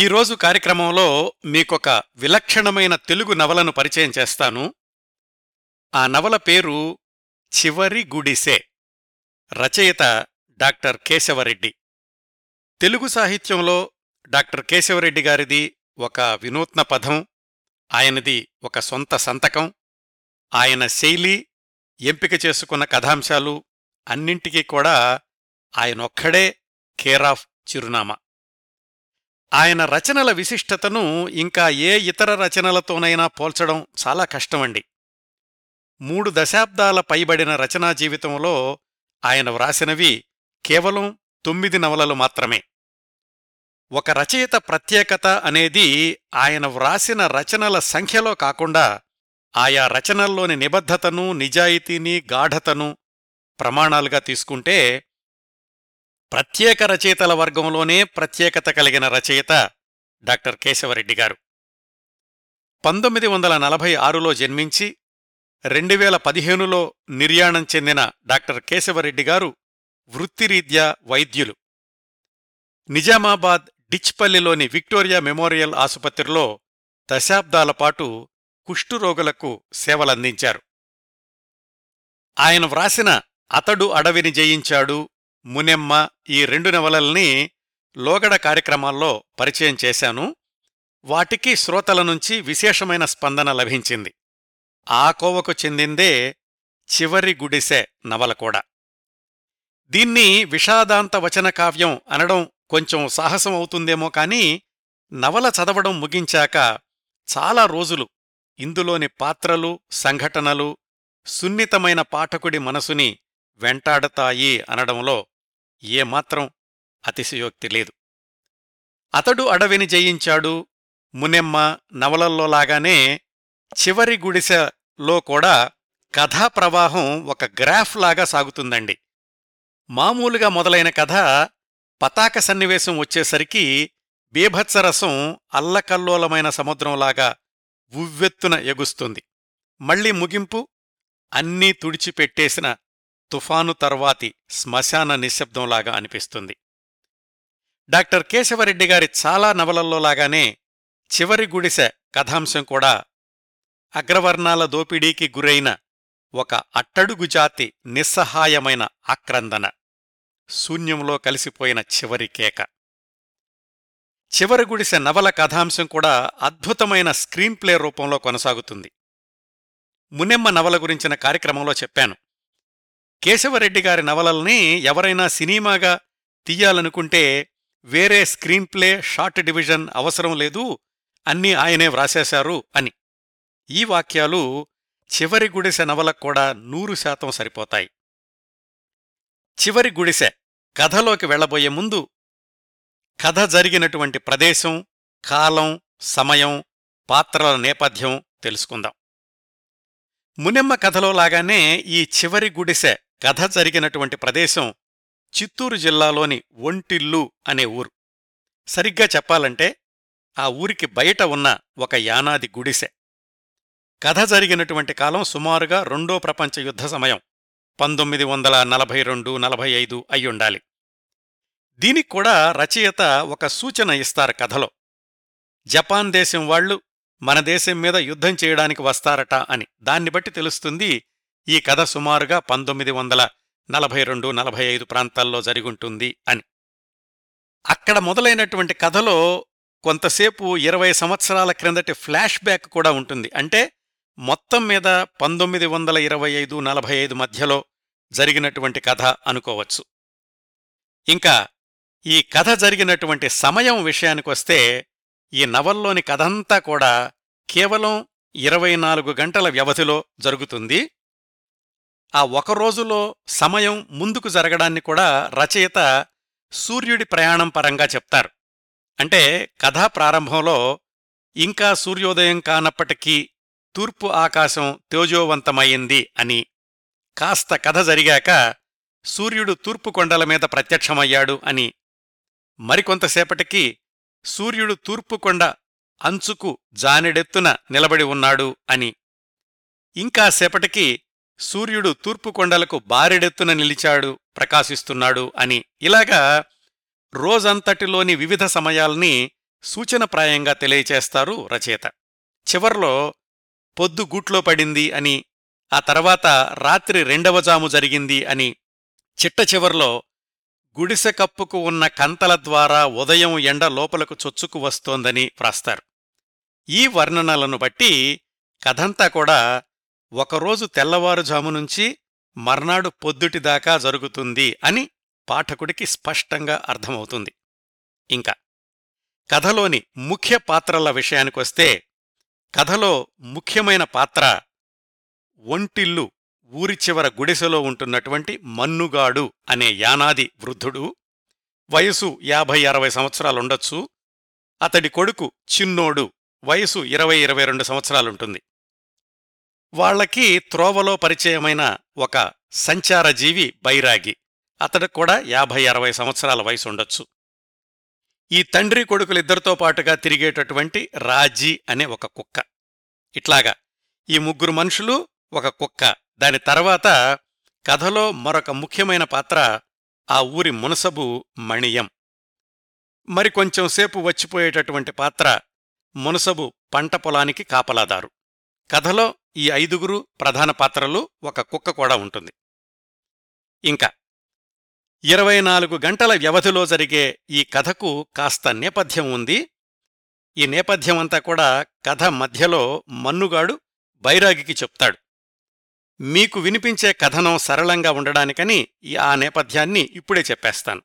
ఈరోజు కార్యక్రమంలో మీకొక విలక్షణమైన తెలుగు నవలను పరిచయం చేస్తాను. ఆ నవల పేరు చివరి గుడిసె. రచయిత డాక్టర్ కేశవరెడ్డి. తెలుగు సాహిత్యంలో డాక్టర్ కేశవరెడ్డి గారిది ఒక వినూత్న పదం, ఆయనది ఒక సొంత సంతకం. ఆయన శైలి, ఎంపిక చేసుకున్న కథాంశాలు అన్నింటికీ కూడా ఆయనొక్కడే కేరాఫ్ చిరునామా. ఆయన రచనల విశిష్టతను ఇంకా ఏ ఇతర రచనలతోనైనా పోల్చడం చాలా కష్టమండి. 3 దశాబ్దాల పైబడిన రచనా జీవితంలో ఆయన వ్రాసినవి కేవలం 9 నవలలు మాత్రమే. ఒక రచయిత ప్రత్యేకత అనేది ఆయన వ్రాసిన రచనల సంఖ్యలో కాకుండా ఆయా రచనల్లోని నిబద్ధతను, నిజాయితీని, గాఢతను ప్రమాణాలుగా తీసుకుంటే ప్రత్యేక రచయితల వర్గంలోనే ప్రత్యేకత కలిగిన రచయిత డాక్టర్ కేశవరెడ్డి గారు. 1946లో జన్మించి 2015లో నిర్యాణం చెందిన డాక్టర్ కేశవరెడ్డి గారు వృత్తిరీత్యా వైద్యులు. నిజామాబాద్ డిచ్పల్లిలోని విక్టోరియా మెమోరియల్ ఆసుపత్రిలో దశాబ్దాలపాటు కుష్ఠురోగులకు సేవలందించారు. ఆయన వ్రాసిన అతడు అడవిని జయించాడు, మునెమ్మ ఈ 2 నవలల్ని లోగడ కార్యక్రమాల్లో పరిచయం చేశాను. వాటికి శ్రోతల నుంచి విశేషమైన స్పందన లభించింది. ఆ కోవకు చెందిందే చివరి గుడిసె నవల కూడా. దీన్ని విషాదాంత వచన కావ్యం అనడం కొంచెం సాహసం అవుతుందేమో కానీ నవల చదవడం ముగించాక చాలా రోజులు ఇందులోని పాత్రలు, సంఘటనలు సున్నితమైన పాఠకుడి మనసుని వెంటాడతాయి అనడంలో ఏమాత్రం అతిశయోక్తి లేదు. అతడు అడవిని జయించాడు, మునెమ్మ నవలల్లోలాగానే చివరి గుడిసెలో కూడా కథా ప్రవాహం ఒక గ్రాఫ్ లాగా సాగుతుందండి. మామూలుగా మొదలైన కథ పతాక సన్నివేశం వచ్చేసరికి బీభత్సరసం అల్లకల్లోలమైన సముద్రంలాగా ఉవ్వెత్తున ఎగుస్తుంది. మళ్లీ ముగింపు అన్నీ తుడిచిపెట్టేసిన తుఫాను తర్వాతి శ్మశాన నిశ్శబ్దంలాగా అనిపిస్తుంది. డాక్టర్ కేశవరెడ్డి గారి చాలా నవలల్లోలాగానే చివరి గుడిసె కథాంశం కూడా అగ్రవర్ణాల దోపిడీకి గురైన ఒక అట్టడుగు జాతి నిస్సహాయమైన ఆక్రందన, శూన్యంలో కలిసిపోయిన చివరి కేక. చివరి గుడిసె నవల కథాంశం కూడా అద్భుతమైన స్క్రీన్ప్లే రూపంలో కొనసాగుతుంది. మునెమ్మ నవల గురించిన కార్యక్రమంలో చెప్పాను. కేశవరెడ్డి గారి నవలల్ని ఎవరైనా సినిమాగా తీయాలనుకుంటే వేరే స్క్రీన్ప్లే, షార్ట్ డివిజన్ అవసరం లేదు, అన్నీ ఆయనే వ్రాసేశారు అని. ఈ వాక్యాలు చివరి గుడిసె నవలకు కూడా 100% సరిపోతాయి. చివరి గుడిసె కథలోకి వెళ్లబోయే ముందు కథ జరిగినటువంటి ప్రదేశం, కాలం, సమయం, పాత్రల నేపథ్యం తెలుసుకుందాం. మునెమ్మ కథలోలాగానే ఈ చివరి గుడిసె కథ జరిగినటువంటి ప్రదేశం చిత్తూరు జిల్లాలోని ఒంటిల్లు అనే ఊరు. సరిగ్గా చెప్పాలంటే ఆ ఊరికి బయట ఉన్న ఒక యానాది గుడిసె. కథ జరిగినటువంటి కాలం సుమారుగా 2వ ప్రపంచ యుద్ధ సమయం, 1942-45 అయ్యుండాలి. దీనికి కూడా రచయిత ఒక సూచన ఇస్తారు కథలో. జపాన్ దేశం వాళ్లు మన దేశం మీద యుద్ధం చేయడానికి వస్తారట అని. దాన్ని బట్టి తెలుస్తుంది ఈ కథ సుమారుగా 1942-45 ప్రాంతాల్లో జరిగుంటుంది అని. అక్కడ మొదలైనటువంటి కథలో కొంతసేపు 20 సంవత్సరాల క్రిందటి ఫ్లాష్ బ్యాక్ కూడా ఉంటుంది. అంటే మొత్తం మీద 1925-45 మధ్యలో జరిగినటువంటి కథ అనుకోవచ్చు. ఇంకా ఈ కథ జరిగినటువంటి సమయం విషయానికొస్తే ఈ నవల్లోని కథంతా కూడా కేవలం 24 గంటల వ్యవధిలో జరుగుతుంది. ఆ ఒకరోజులో సమయం ముందుకు జరగడాన్ని కూడా రచయిత సూర్యుడి ప్రయాణం పరంగా చెప్తారు. అంటే కథా ప్రారంభంలో ఇంకా సూర్యోదయం కానప్పటికీ తూర్పు ఆకాశం తేజోవంతమయ్యింది అని, కాస్త కథ జరిగాక సూర్యుడు తూర్పు కొండల మీద ప్రత్యక్షమయ్యాడు అని, మరికొంతసేపటికి సూర్యుడు తూర్పుకొండ అంచుకు జానెడెత్తున నిలబడి ఉన్నాడు అని, ఇంకాసేపటికి సూర్యుడు తూర్పుకొండలకు బారెడెత్తున నిలిచాడు, ప్రకాశిస్తున్నాడు అని, ఇలాగా రోజంతటిలోని వివిధ సమయాల్ని సూచనప్రాయంగా తెలియచేస్తారు రచయిత. చివర్లో పొద్దు గూట్లో పడింది అని, ఆ తర్వాత రాత్రి 2వ జాము జరిగింది అని, చిట్ట చివర్లో గుడిసె కప్పుకు ఉన్న కంతల ద్వారా ఉదయం ఎండ లోపలకు చొచ్చుకు వస్తోందని వ్రాస్తారు. ఈ వర్ణనలను బట్టి కథంతా కూడా ఒకరోజు తెల్లవారుజామునుంచి మర్నాడు పొద్దుటిదాకా జరుగుతుంది అని పాఠకుడికి స్పష్టంగా అర్థమవుతుంది. ఇంకా కథలోని ముఖ్య పాత్రల విషయానికొస్తే, కథలో ముఖ్యమైన పాత్ర ఒంటిల్లు ఊరి చివర గుడిసెలో ఉంటున్నటువంటి మన్నుగాడు అనే యానాది వృద్ధుడు. వయసు 50-60 సంవత్సరాలుండొచ్చు. అతడి కొడుకు చిన్నోడు, వయసు 20-22 సంవత్సరాలుంటుంది. వాళ్లకి త్రోవలో పరిచయమైన ఒక సంచారజీవి బైరాగి, అతడు కూడా 50-60 సంవత్సరాల వయసుండొచ్చు. ఈ తండ్రి కొడుకులిద్దరితో పాటుగా తిరిగేటటువంటి రాజీ అనే ఒక కుక్క. ఇట్లాగా ఈ ముగ్గురు మనుషులు, ఒక కుక్క. దాని తర్వాత కథలో మరొక ముఖ్యమైన పాత్ర ఆ ఊరి మునసబు మణియం. మరికొంచెంసేపు వచ్చిపోయేటటువంటి పాత్ర మునసబు పంట పొలానికి కాపలాదారు. కథలో ఈ 5 ప్రధాన పాత్రలు, ఒక కుక్క కూడా ఉంటుంది. ఇంకా 24 గంటల వ్యవధిలో జరిగే ఈ కథకు కాస్త నేపథ్యం ఉంది. ఈ నేపథ్యమంతా కూడా కథ మధ్యలో మన్నుగాడు బైరాగికి చెప్తాడు. మీకు వినిపించే కథనం సరళంగా ఉండడానికని ఆ నేపథ్యాన్ని ఇప్పుడే చెప్పేస్తాను.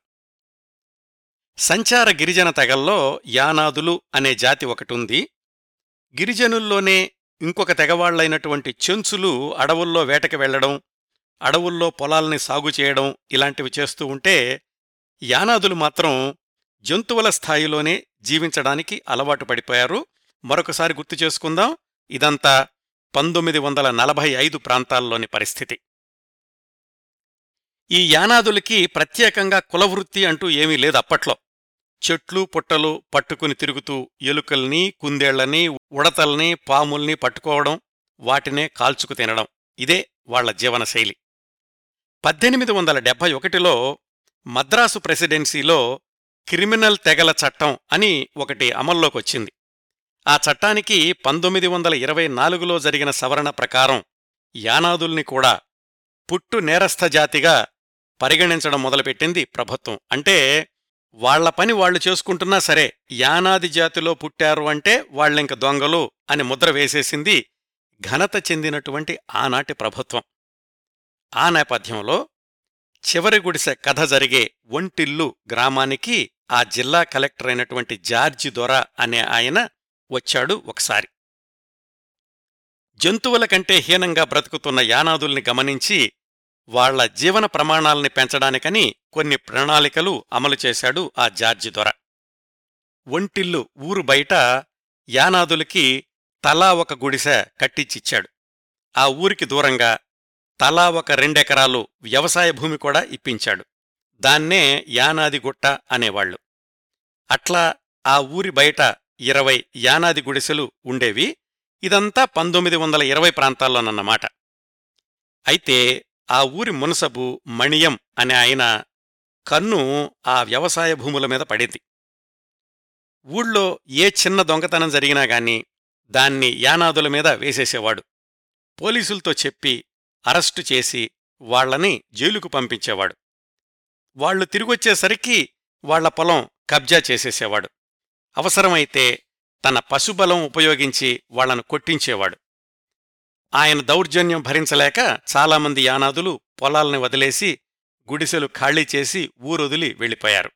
సంచార గిరిజన తెగల్లో యానాదులు అనే జాతి ఒకటుంది. గిరిజనుల్లోనే ఇంకొక తెగవాళ్లైనటువంటి చెంచులు అడవుల్లో వేటకి వెళ్లడం, అడవుల్లో పొలాల్ని సాగు చేయడం ఇలాంటివి చేస్తూ ఉంటే, యానాదులు మాత్రం జంతువుల స్థాయిలోనే జీవించడానికి అలవాటు పడిపోయారు. మరొకసారి గుర్తు చేసుకుందాం, ఇదంతా 1945 ప్రాంతాల్లోని పరిస్థితి. ఈ యానాదులకి ప్రత్యేకంగా కులవృత్తి అంటూ ఏమీ లేదు అప్పట్లో. చెట్లు పుట్టలు పట్టుకుని తిరుగుతూ ఎలుకల్ని, కుందేళ్లని, ఉడతల్ని, పాముల్ని పట్టుకోవడం, వాటినే కాల్చుకు తినడం, ఇదే వాళ్ల జీవనశైలి. 1871లో మద్రాసు ప్రెసిడెన్సీలో క్రిమినల్ తెగల చట్టం అని ఒకటి అమల్లోకొచ్చింది. ఆ చట్టానికి 1924లో జరిగిన సవరణ ప్రకారం యానాదుల్ని కూడా పుట్టు నేరస్థ జాతిగా పరిగణించడం మొదలుపెట్టింది ప్రభుత్వం. అంటే వాళ్ల పని వాళ్లు చేసుకుంటున్నా సరే, యానాది జాతిలో పుట్టారు అంటే వాళ్ళింక దొంగలు అని ముద్ర వేసేసింది ఘనత చెందినటువంటి ఆనాటి ప్రభుత్వం. ఆ నేపథ్యంలో చివరి గుడిసె కథ జరిగే ఒంటిల్లు గ్రామానికి ఆ జిల్లా కలెక్టర్ అయినటువంటి జార్జి దొరా అనే ఆయన వచ్చాడు ఒకసారి. జంతువుల కంటే హీనంగా బ్రతుకుతున్న యానాదుల్ని గమనించి వాళ్ల జీవన ప్రమాణాల్ని పెంచడానికని కొన్ని ప్రణాళికలు అమలు చేశాడు ఆ జార్జి దొర. ఒంటిల్లు ఊరు బయట యానాదులకి తలా ఒక గుడిసె కట్టిచ్చిచ్చాడు. ఆ ఊరికి దూరంగా తలా ఒక 2 ఎకరాలు వ్యవసాయ భూమి కూడా ఇప్పించాడు. దాన్నే యానాది గుట్ట అనేవాళ్లు. అట్లా ఆ ఊరి బయట 20 యానాది గుడిసెలు ఉండేవి. ఇదంతా 1920 ప్రాంతాల్లోనన్నమాట. అయితే ఆ ఊరి మునసబు మణియం అనే ఆయన కన్ను ఆ వ్యవసాయ భూముల మీద పడింది. ఊళ్ళో ఏ చిన్న దొంగతనం జరిగినా గాని దాన్ని యానాదుల మీద వేసేసేవాడు. పోలీసులతో చెప్పి అరెస్టు చేసి వాళ్లని జైలుకు పంపించేవాడు. వాళ్లు తిరిగొచ్చేసరికి వాళ్ల పొలం కబ్జా చేసేసేవాడు. అవసరమైతే తన పశుబలం ఉపయోగించి వాళ్లను కొట్టించేవాడు. ఆయన దౌర్జన్యం భరించలేక చాలామంది యానాదులు పొలాల్ని వదిలేసి గుడిసెలు ఖాళీ చేసి ఊరొదిలి వెళ్ళిపోయారు.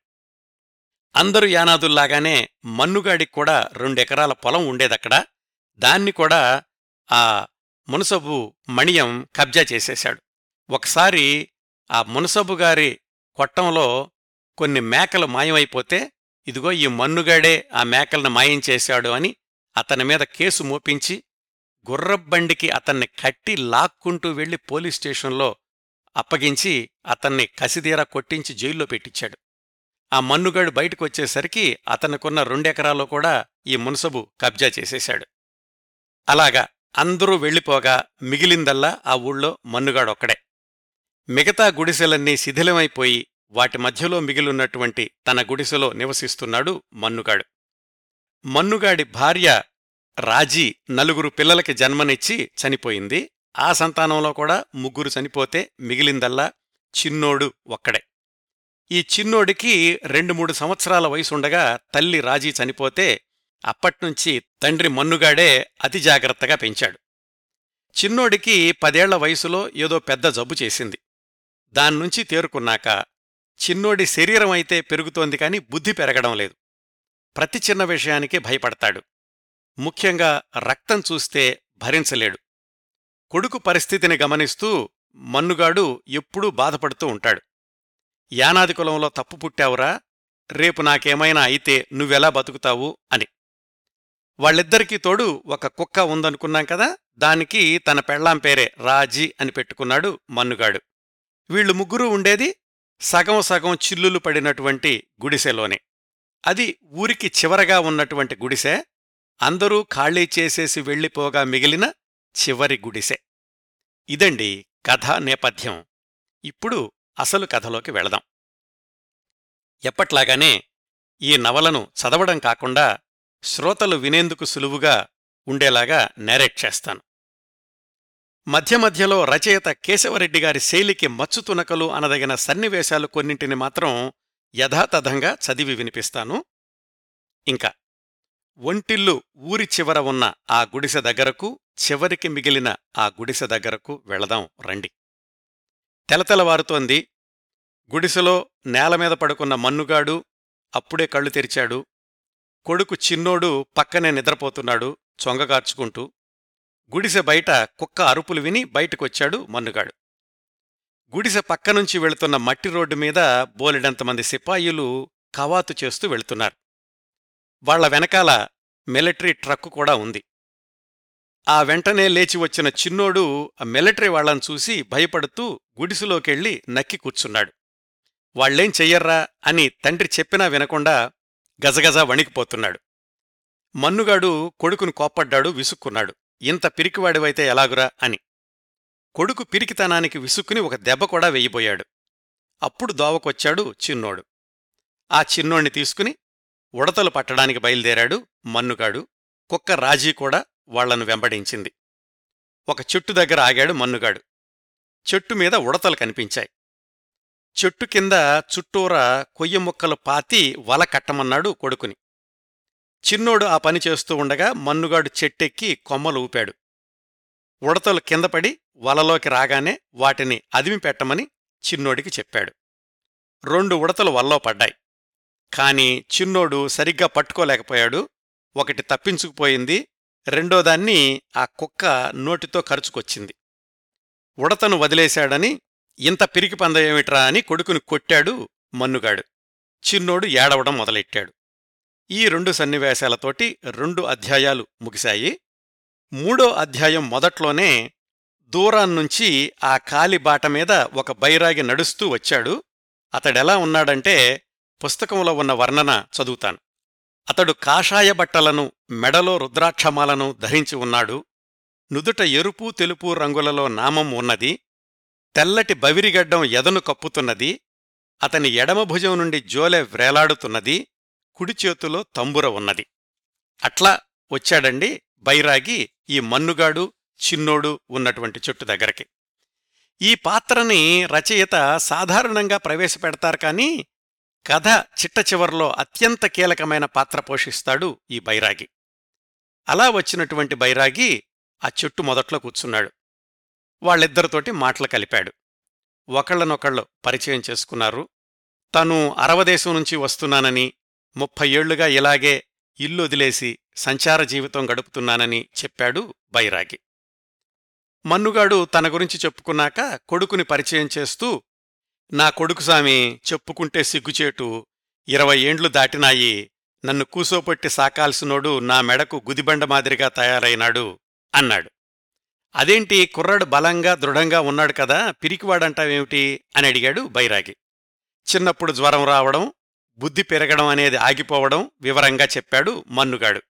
అందరూ యానాదుల్లాగానే మన్నుగాడికి కూడా 2 ఎకరాల పొలం ఉండేదక్కడ. దాన్ని కూడా ఆ మునసబు మణియం కబ్జా చేసేశాడు. ఒకసారి ఆ మునసబు గారి కొట్టంలో కొన్ని మేకలు మాయమైపోతే, ఇదిగో ఈ మన్నుగాడే ఆ మేకలను మాయం చేశాడు అని అతని మీద కేసు మోపించి గుర్రబండికి అతన్ని కట్టి లాక్కుంటూ వెళ్లి పోలీస్ స్టేషన్లో అప్పగించి అతన్ని కసిదీరా కొట్టించి జైల్లో పెట్టించాడు. ఆ మన్నుగాడు బయటకు వచ్చేసరికి అతనుకున్న 2 ఎకరాల్లో కూడా ఈ మునసబు కబ్జా చేసేశాడు. అలాగా అందరూ వెళ్ళిపోగా మిగిలిందల్లా ఆ ఊళ్ళో మన్నుగాడొక్కడే. మిగతా గుడిసెలన్నీ శిథిలమైపోయి వాటి మధ్యలో మిగిలిన్నటువంటి తన గుడిసెలో నివసిస్తున్నాడు మన్నుగాడు. మన్నుగాడి భార్య రాజీ నలుగురు పిల్లలకి జన్మనిచ్చి చనిపోయింది. ఆ సంతానంలో కూడా ముగ్గురు చనిపోతే మిగిలిందల్లా చిన్నోడు ఒక్కడే. ఈ చిన్నోడికి 2-3 సంవత్సరాల వయసుండగా తల్లి రాజీ చనిపోతే అప్పట్నుంచి తండ్రి మన్నుగాడే అతి జాగ్రత్తగా పెంచాడు. చిన్నోడికి 10 ఏళ్ల వయసులో ఏదో పెద్ద జబ్బు చేసింది. దాన్నుంచి తేరుకున్నాక చిన్నోడి శరీరమైతే పెరుగుతోంది కాని బుద్ధి పెరగడం లేదు. ప్రతి చిన్న విషయానికి భయపడతాడు. ముఖ్యంగా రక్తం చూస్తే భరించలేడు. కొడుకు పరిస్థితిని గమనిస్తూ మన్నుగాడు ఎప్పుడూ బాధపడుతూ ఉంటాడు. యానాది కులంలో తప్పు పుట్టావురా, రేపు నాకేమైనా అయితే నువ్వెలా బతుకుతావు అని. వాళ్ళిద్దరికీ తోడు ఒక కుక్క ఉందనుకున్నాం కదా, దానికి తన పెళ్లాం పేరే రాజీ అని పెట్టుకున్నాడు మన్నుగాడు. వీళ్లు ముగ్గురూ ఉండేది సగం సగం చిల్లులు పడినటువంటి గుడిసెలోనే. అది ఊరికి చివరగా ఉన్నటువంటి గుడిసె. అందరూ ఖాళీ చేసేసి వెళ్ళిపోగా మిగిలిన చివరి గుడిసె. ఇదండి కథా నేపథ్యం. ఇప్పుడు అసలు కథలోకి వెళదాం. ఎప్పట్లాగానే ఈ నవలను చదవడం కాకుండా శ్రోతలు వినేందుకు సులువుగా ఉండేలాగా నేరేట్ చేస్తాను. మధ్య మధ్యలో రచయిత కేశవరెడ్డి గారి శైలికి మచ్చు తునకలు అనదగిన సన్నివేశాలు కొన్నింటిని మాత్రం యథాతథంగా చదివి వినిపిస్తాను. ఇంకా ఒంటిల్లు ఊరి చివర ఉన్న ఆ గుడిసె దగ్గరకు, చివరికి మిగిలిన ఆ గుడిసె దగ్గరకు వెళదాం రండి. తెలతెలవారుతోంది. గుడిసెలో నేలమీద పడుకున్న మన్నుగాడు అప్పుడే కళ్ళు తెరిచాడు. కొడుకు చిన్నోడు పక్కనే నిద్రపోతున్నాడు చొంగగార్చుకుంటూ. గుడిసె బయట కుక్క అరుపులు విని బయటకొచ్చాడు మన్నుగాడు. గుడిసె పక్కనుంచి వెళుతున్న మట్టి రోడ్డు మీద బోలెడంతమంది సిపాయిలు కవాతు చేస్తూ వెళుతున్నారు. వాళ్ల వెనకాల మిలిటరీ ట్రక్కు కూడా ఉంది. ఆ వెంటనే లేచి వచ్చిన చిన్నోడు ఆ మిలిటరీ వాళ్లను చూసి భయపడుతూ గుడిసెలోకెళ్ళి నక్కి కూర్చున్నాడు. వాళ్లేం చెయ్యర్రా అని తండ్రి చెప్పినా వినకుండా గజగజ వణికిపోతున్నాడు. మన్నుగాడు కొడుకును కోప్పడ్డాడు, విసుక్కున్నాడు. ఇంత పిరికివాడివైతే ఎలాగురా అని. కొడుకు పిరికితనానికి విసుక్కుని ఒక దెబ్బ కూడా వెయ్యిపోయాడు. అప్పుడు దోవకొచ్చాడు చిన్నోడు. ఆ చిన్నోణ్ణి తీసుకుని ఉడతలు పట్టడానికి బయలుదేరాడు మన్నుగాడు. కుక్క రాజీ కూడా వాళ్లను వెంబడించింది. ఒక చెట్టు దగ్గర ఆగాడు మన్నుగాడు. చెట్టు మీద ఉడతలు కనిపించాయి. చెట్టు కింద చుట్టూరా కొయ్య ముక్కలు పాతి వల కట్టమన్నాడు కొడుకుని. చిన్నోడు ఆ పని చేస్తూ ఉండగా మన్నుగాడు చెట్టెక్కి కొమ్మలు ఊపాడు. ఉడతలు కిందపడి వలలోకి రాగానే వాటిని అదిమి పెట్టమని చిన్నోడికి చెప్పాడు. 2 ఉడతలు వల్లో పడ్డాయి. కాని చిన్నోడు సరిగ్గా పట్టుకోలేకపోయాడు. ఒకటి తప్పించుకుపోయింది, రెండోదాన్ని ఆ కుక్క నోటితో కరుచుకొచ్చింది. ఉడతను వదిలేశాడని ఇంత పిరికి పందయేమిట్రా అని కొడుకుని కొట్టాడు మన్నుగాడు. చిన్నోడు ఏడవడం మొదలెట్టాడు. ఈ 2 సన్నివేశాలతోటి 2 అధ్యాయాలు ముగిశాయి. 3వ అధ్యాయం మొదట్లోనే దూరాన్నుంచి ఆ కాలిబాట మీద ఒక బైరాగి నడుస్తూ వచ్చాడు. అతడెలా ఉన్నాడంటే పుస్తకంలో ఉన్న వర్ణన చదువుతాను. అతడు కాషాయ బట్టలను, మెడలో రుద్రాక్షమాలను ధరించి ఉన్నాడు. నుదుట ఎరుపు తెలుపు రంగులలో నామం ఉన్నది. తెల్లటి బవిరిగడ్డం ఎదను కప్పుతున్నది. అతని ఎడమభుజం నుండి జోలె వ్రేలాడుతున్నది. కుడిచేతులో తంబుర ఉన్నది. అట్లా వచ్చాడండి బైరాగి ఈ మన్నుగాడు చిన్నోడు ఉన్నటువంటి చెట్టు దగ్గరికి. ఈ పాత్రని రచయిత సాధారణంగా ప్రవేశపెడతారు కానీ కథ చిట్ట చివర్లో అత్యంత కీలకమైన పాత్ర పోషిస్తాడు ఈ బైరాగి. అలా వచ్చినటువంటి బైరాగి ఆ చెట్టు మొదట్లో కూర్చున్నాడు. వాళ్ళిద్దరితోటి మాటలు కలిపాడు. ఒకళ్ళనొకళ్ళు పరిచయం చేసుకున్నారు. తను అరవదేశం నుంచి వస్తున్నానని, 30 ఏళ్లుగా ఇలాగే ఇల్లు వదిలేసి సంచార జీవితం గడుపుతున్నానని చెప్పాడు బైరాగి. మన్నుగాడు తన గురించి చెప్పుకున్నాక కొడుకుని పరిచయం చేస్తూ, నా కొడుకు సామి, చెప్పుకుంటే సిగ్గుచేటు, 20 ఏండ్లు దాటినాయి, నన్ను కూసోపట్టి సాకాల్సినోడు నా మెడకు గుదిబండ మాదిరిగా తయారైనాడు అన్నాడు. అదేంటి కుర్రాడు బలంగా దృఢంగా ఉన్నాడు కదా, పిరికివాడంటావేమిటి అని అడిగాడు బైరాగి. చిన్నప్పుడు జ్వరం రావడం, బుద్ధి పెరగడం అనేది ఆగిపోవడం వివరంగా చెప్పాడు మన్నుగాడు.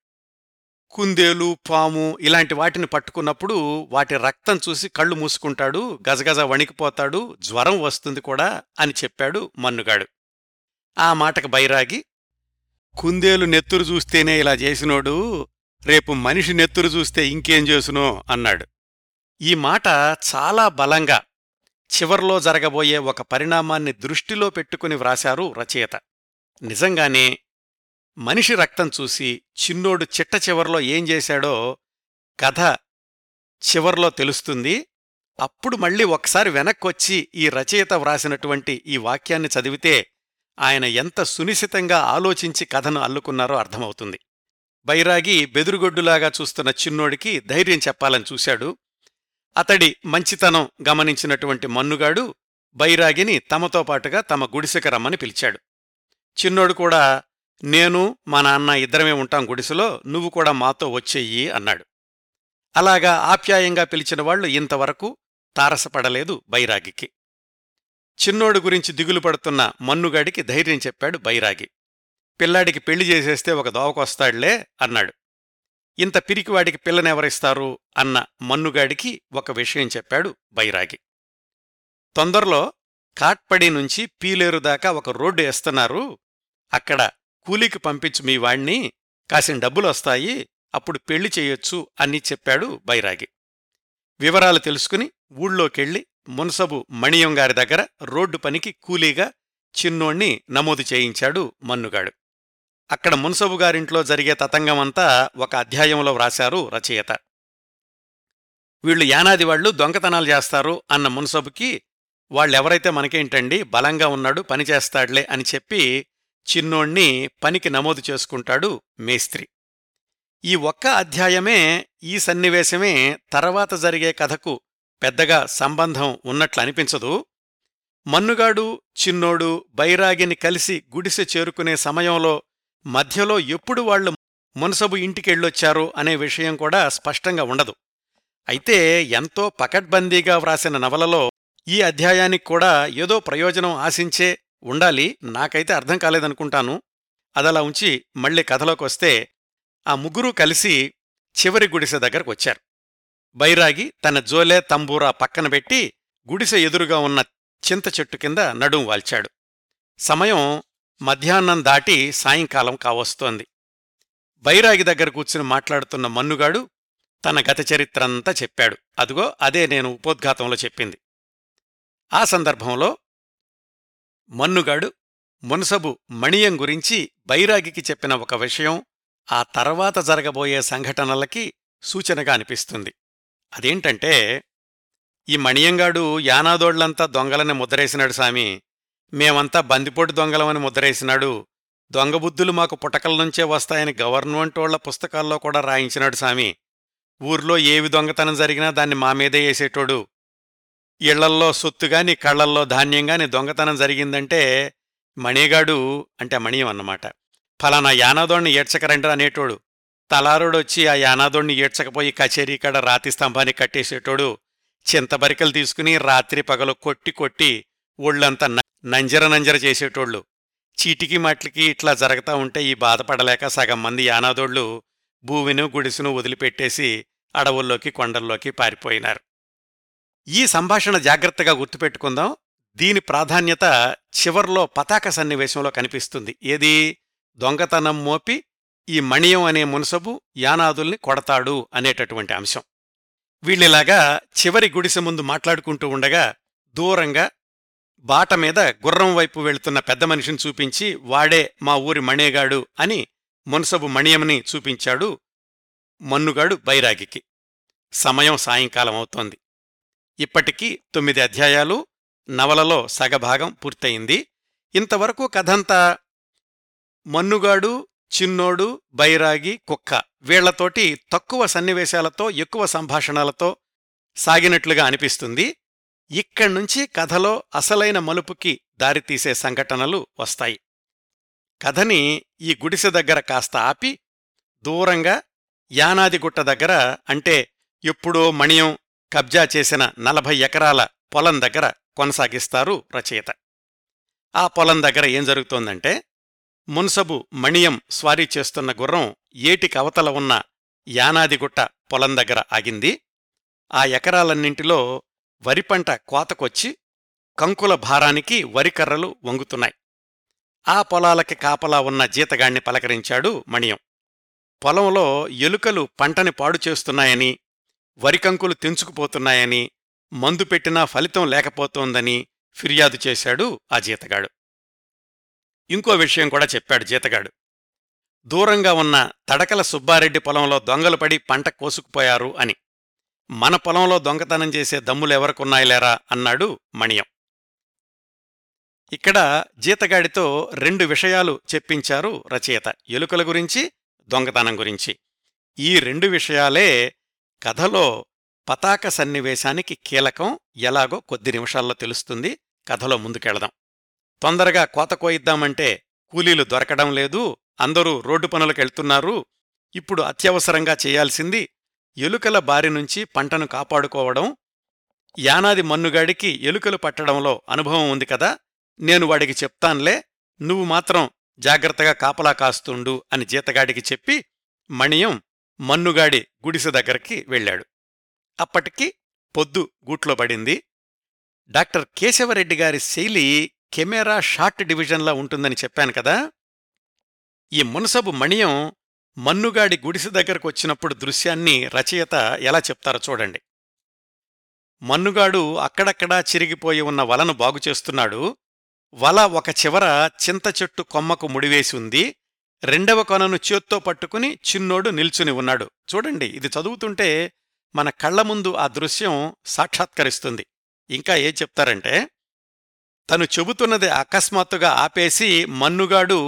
కుందేలు, పాము ఇలాంటి వాటిని పట్టుకున్నప్పుడు వాటి రక్తం చూసి కళ్ళు మూసుకుంటాడు, గజగజ వణికిపోతాడు, జ్వరం వస్తుంది కూడా అని చెప్పాడు మన్నుగాడు. ఆ మాటకు బైరాగి, కుందేలు నెత్తురు చూస్తేనే ఇలా చేసినోడు రేపు మనిషి నెత్తురు చూస్తే ఇంకేం చేసునో అన్నాడు. ఈ మాట చాలా బలంగా చివర్లో జరగబోయే ఒక పరిణామాన్ని దృష్టిలో పెట్టుకుని వ్రాశారు రచయిత. నిజంగానే మనిషి రక్తం చూసి చిన్నోడు చిట్ట చివర్లో ఏం చేశాడో కథ చివర్లో తెలుస్తుంది. అప్పుడు మళ్ళీ ఒకసారి వెనక్కొచ్చి ఈ రచయిత వ్రాసినటువంటి ఈ వాక్యాన్ని చదివితే ఆయన ఎంత సునిశితంగా ఆలోచించి కథను అల్లుకున్నారో అర్థమవుతుంది. బైరాగి బెదురుగొడ్డులాగా చూస్తున్న చిన్నోడికి ధైర్యం చెప్పాలని చూశాడు. అతడి మంచితనం గమనించినటువంటి మన్నుగాడు బైరాగిని తమతో పాటుగా తమ గుడిసెకు రమ్మని పిలిచాడు. చిన్నోడు కూడా నేను మా నాన్న ఇద్దరమే ఉంటాం గుడిసెలో, నువ్వు కూడా మాతో వచ్చేయి అన్నాడు. అలాగా ఆప్యాయంగా పిలిచిన వాళ్లు ఇంతవరకు తారసపడలేదు బైరాగికి. చిన్నోడు గురించి దిగులు పడుతున్న మన్నుగాడికి ధైర్యం చెప్పాడు బైరాగి. పిల్లాడికి పెళ్లి చేసేస్తే ఒక దోవకొస్తాడులే అన్నాడు. ఇంత పిరికివాడికి పిల్లనెవరిస్తారు అన్న మన్నుగాడికి ఒక విషయం చెప్పాడు బైరాగి. తొందరలో కాట్పడి నుంచి పీలేరు దాకా ఒక రోడ్డు వేస్తున్నారు, అక్కడ కూలీకి పంపించు మీ వాణ్ణి, కాసిన డబ్బులొస్తాయి, అప్పుడు పెళ్లి చేయొచ్చు అని చెప్పాడు బైరాగి. వివరాలు తెలుసుకుని ఊళ్ళోకెళ్ళి మున్సబు మణియంగారి దగ్గర రోడ్డు పనికి కూలీగా చిన్నోణ్ణి నమోదు చేయించాడు మన్నుగాడు. అక్కడ మున్సబుగారింట్లో జరిగే తతంగమంతా ఒక అధ్యాయంలో వ్రాశారు రచయిత. వీళ్ళు యానాది వాళ్లు దొంగతనాలు చేస్తారు అన్న మున్సబుకి వాళ్ళెవరైతే మనకేంటండి బలంగా ఉన్నాడు పనిచేస్తాడులే అని చెప్పి చిన్నోణ్ణి పనికి నమోదు చేసుకుంటాడు మేస్త్రి. ఈ ఒక్క అధ్యాయమే, ఈ సన్నివేశమే తర్వాత జరిగే కథకు పెద్దగా సంబంధం ఉన్నట్లనిపించదు. మన్నుగాడు చిన్నోడు బైరాగిని కలిసి గుడిసె చేరుకునే సమయంలో మధ్యలో ఎప్పుడు వాళ్లు మున్సబు ఇంటికెళ్ళొచ్చారు అనే విషయం కూడా స్పష్టంగా ఉండదు. అయితే ఎంతో పకడ్బందీగా వ్రాసిన నవలలో ఈ అధ్యాయానికి కూడా ఏదో ప్రయోజనం ఆశించే ఉండాలి. నాకైతే అర్థం కాలేదనుకుంటాను. అదలా ఉంచి మళ్ళీ కథలోకొస్తే, ఆ ముగ్గురూ కలిసి చివరి గుడిసె దగ్గరకు వచ్చారు. బైరాగి తన జోలే తంబూరా పక్కన పెట్టి గుడిసె ఎదురుగా ఉన్న చింత చెట్టు కింద నడుం వాల్చాడు. సమయం మధ్యాహ్నం దాటి సాయంకాలం కావస్తోంది. బైరాగి దగ్గర కూర్చుని మాట్లాడుతున్న మన్నుగాడు తన గత చరిత్రంతా చెప్పాడు. అదుగో అదే నేను ఉపోద్ఘాతంలో చెప్పింది. ఆ సందర్భంలో మన్నుగాడు మున్సబు మణియం గురించి బైరాగికి చెప్పిన ఒక విషయం ఆ తర్వాత జరగబోయే సంఘటనలకి సూచనగా అనిపిస్తుంది. అదేంటంటే, ఈ మణియంగాడు యానాదోళ్లంతా దొంగలని ముద్రేసినాడు సామి, మేమంతా బందిపోటు దొంగలమని ముద్రేసినాడు, దొంగబుద్ధులు మాకు పుటకలనుంచే వస్తాయని గవర్నమెంటోళ్ల పుస్తకాల్లో కూడా రాయించినాడు సామి, ఊర్లో ఏవి దొంగతనం జరిగినా దాన్ని మామీదే వేసేటోడు, ఇళ్లల్లో సొత్తుగాని కళ్లల్లో ధాన్యంగాని దొంగతనం జరిగిందంటే మణిగాడు అంటే మణియం అన్నమాట, ఫలానా యానాదోణ్ణి ఏడ్చకరండి అనేటోడు, తలారుడొచ్చి ఆ యానాదోణ్ణి ఏడ్చకపోయి కచేరీకాడ రాతి స్తంభానికి కట్టేసేటోడు, చింతబరికలు తీసుకుని రాత్రి పగలు కొట్టి కొట్టి ఒళ్ళంతా నంజర నంజర చేసేటోళ్ళు, చీటికి మట్లికి ఇట్లా జరగతా ఉంటే ఈ బాధపడలేక సగం మంది యానాదోళ్లు భూమిను గుడిసును వదిలిపెట్టేసి అడవుల్లోకి కొండల్లోకి పారిపోయినారు. ఈ సంభాషణ జాగ్రత్తగా గుర్తుపెట్టుకుందాం. దీని ప్రాధాన్యత చివర్లో పతాక సన్నివేశంలో కనిపిస్తుంది. ఏది? దొంగతనం మోపి ఈ మణియం అనే మున్సబు యానాదుల్ని కొడతాడు అనేటటువంటి అంశం. వీళ్ళిలాగా చివరి గుడిసె ముందు మాట్లాడుకుంటూ ఉండగా దూరంగా బాటమీద గుర్రం వైపు వెళుతున్న పెద్ద మనిషిని చూపించి వాడే మా ఊరి మణిగాడు అని మున్సబు మణియంని చూపించాడు మన్నుగాడు బైరాగికి. సమయం సాయంకాలం అవుతోంది. ఇప్పటికీ 9 అధ్యాయాలు, నవలలో సగభాగం పూర్తయింది. ఇంతవరకు కథంతా మన్నుగాడు చిన్నోడు బైరాగి కుక్క వీళ్లతోటి తక్కువ సన్నివేశాలతో ఎక్కువ సంభాషణలతో సాగినట్లుగా అనిపిస్తుంది. ఇక్కడ్నుంచి కథలో అసలైన మలుపుకి దారితీసే సంఘటనలు వస్తాయి. కథని ఈ గుడిసె దగ్గర కాస్త ఆపి దూరంగా యానాదిగుట్ట దగ్గర, అంటే ఎప్పుడో మణియం కబ్జా చేసిన 40 ఎకరాల పొలం దగ్గర కొనసాగిస్తారు రచయిత. ఆ పొలం దగ్గర ఏం జరుగుతోందంటే, మున్సబు మణియం స్వారీ చేస్తున్న గుర్రం ఏటి కవతల ఉన్న యానాదిగుట్ట పొలం దగ్గర ఆగింది. ఆ ఎకరాలన్నింటిలో వరిపంట కోతకొచ్చి కంకుల భారానికి వరికర్రలు వంగుతున్నాయి. ఆ పొలాలకి కాపలా ఉన్న జీతగాణ్ణి పలకరించాడు మణియం. పొలంలో ఎలుకలు పంటని పాడు చేస్తున్నాయని, వరికంకులు తెంచుకుపోతున్నాయని, మందు పెట్టినా ఫలితం లేకపోతోందని ఫిర్యాదు చేశాడు ఆ జీతగాడు. ఇంకో విషయం కూడా చెప్పాడు జీతగాడు. దూరంగా ఉన్న తడకల సుబ్బారెడ్డి పొలంలో దొంగలు పడి పంట కోసుకుపోయారు అని. మన పొలంలో దొంగతనం చేసే దమ్ములెవరకున్నాయిలేరా అన్నాడు మణియం. ఇక్కడ జీతగాడితో రెండు విషయాలు చెప్పించారు రచయిత, ఎలుకల గురించి, దొంగతనం గురించి. ఈ రెండు విషయాలే కథలో పతాక సన్నివేశానికి కీలకం. ఎలాగో కొద్ది నిమిషాల్లో తెలుస్తుంది. కథలో ముందుకెళదాం. తొందరగా కోత కోయిద్దామంటే కూలీలు దొరకడం లేదు, అందరూ రోడ్డు పనులకెళ్తున్నారు. ఇప్పుడు అత్యవసరంగా చేయాల్సింది ఎలుకల బారినుంచి పంటను కాపాడుకోవడం. యానాది మన్నుగాడికి ఎలుకలు పట్టడంలో అనుభవం ఉంది కదా, నేను వాడికి చెప్తాన్లే, నువ్వు మాత్రం జాగ్రత్తగా కాపలా కాస్తుండు అని జీతగాడికి చెప్పి మణియం మన్నుగాడి గుడిసె దగ్గరికి వెళ్ళాడు. అప్పటికి పొద్దు గూట్లో పడింది. డాక్టర్ కేశవరెడ్డి గారి శైలి కెమెరా షాట్ డివిజన్లా ఉంటుందని చెప్పాను కదా. ఈ మునసబు మణియం మన్నుగాడి గుడిసె దగ్గరకు వచ్చినప్పుడు దృశ్యాన్ని రచయిత ఎలా చెప్తారో చూడండి. మన్నుగాడు అక్కడక్కడా చిరిగిపోయి ఉన్న వలను బాగుచేస్తున్నాడు. వల ఒక చివర చింత చెట్టు కొమ్మకు ముడివేసి ఉంది, రెండవ కొనను చేత్తో పట్టుకుని చిన్నోడు నిల్చుని ఉన్నాడు. చూడండి, ఇది చదువుతుంటే మన కళ్ల ముందు ఆ దృశ్యం సాక్షాత్కరిస్తుంది. ఇంకా ఏం చెప్తారంటే, తను చెబుతున్నది అకస్మాత్తుగా ఆపేసి మన్నుగాడు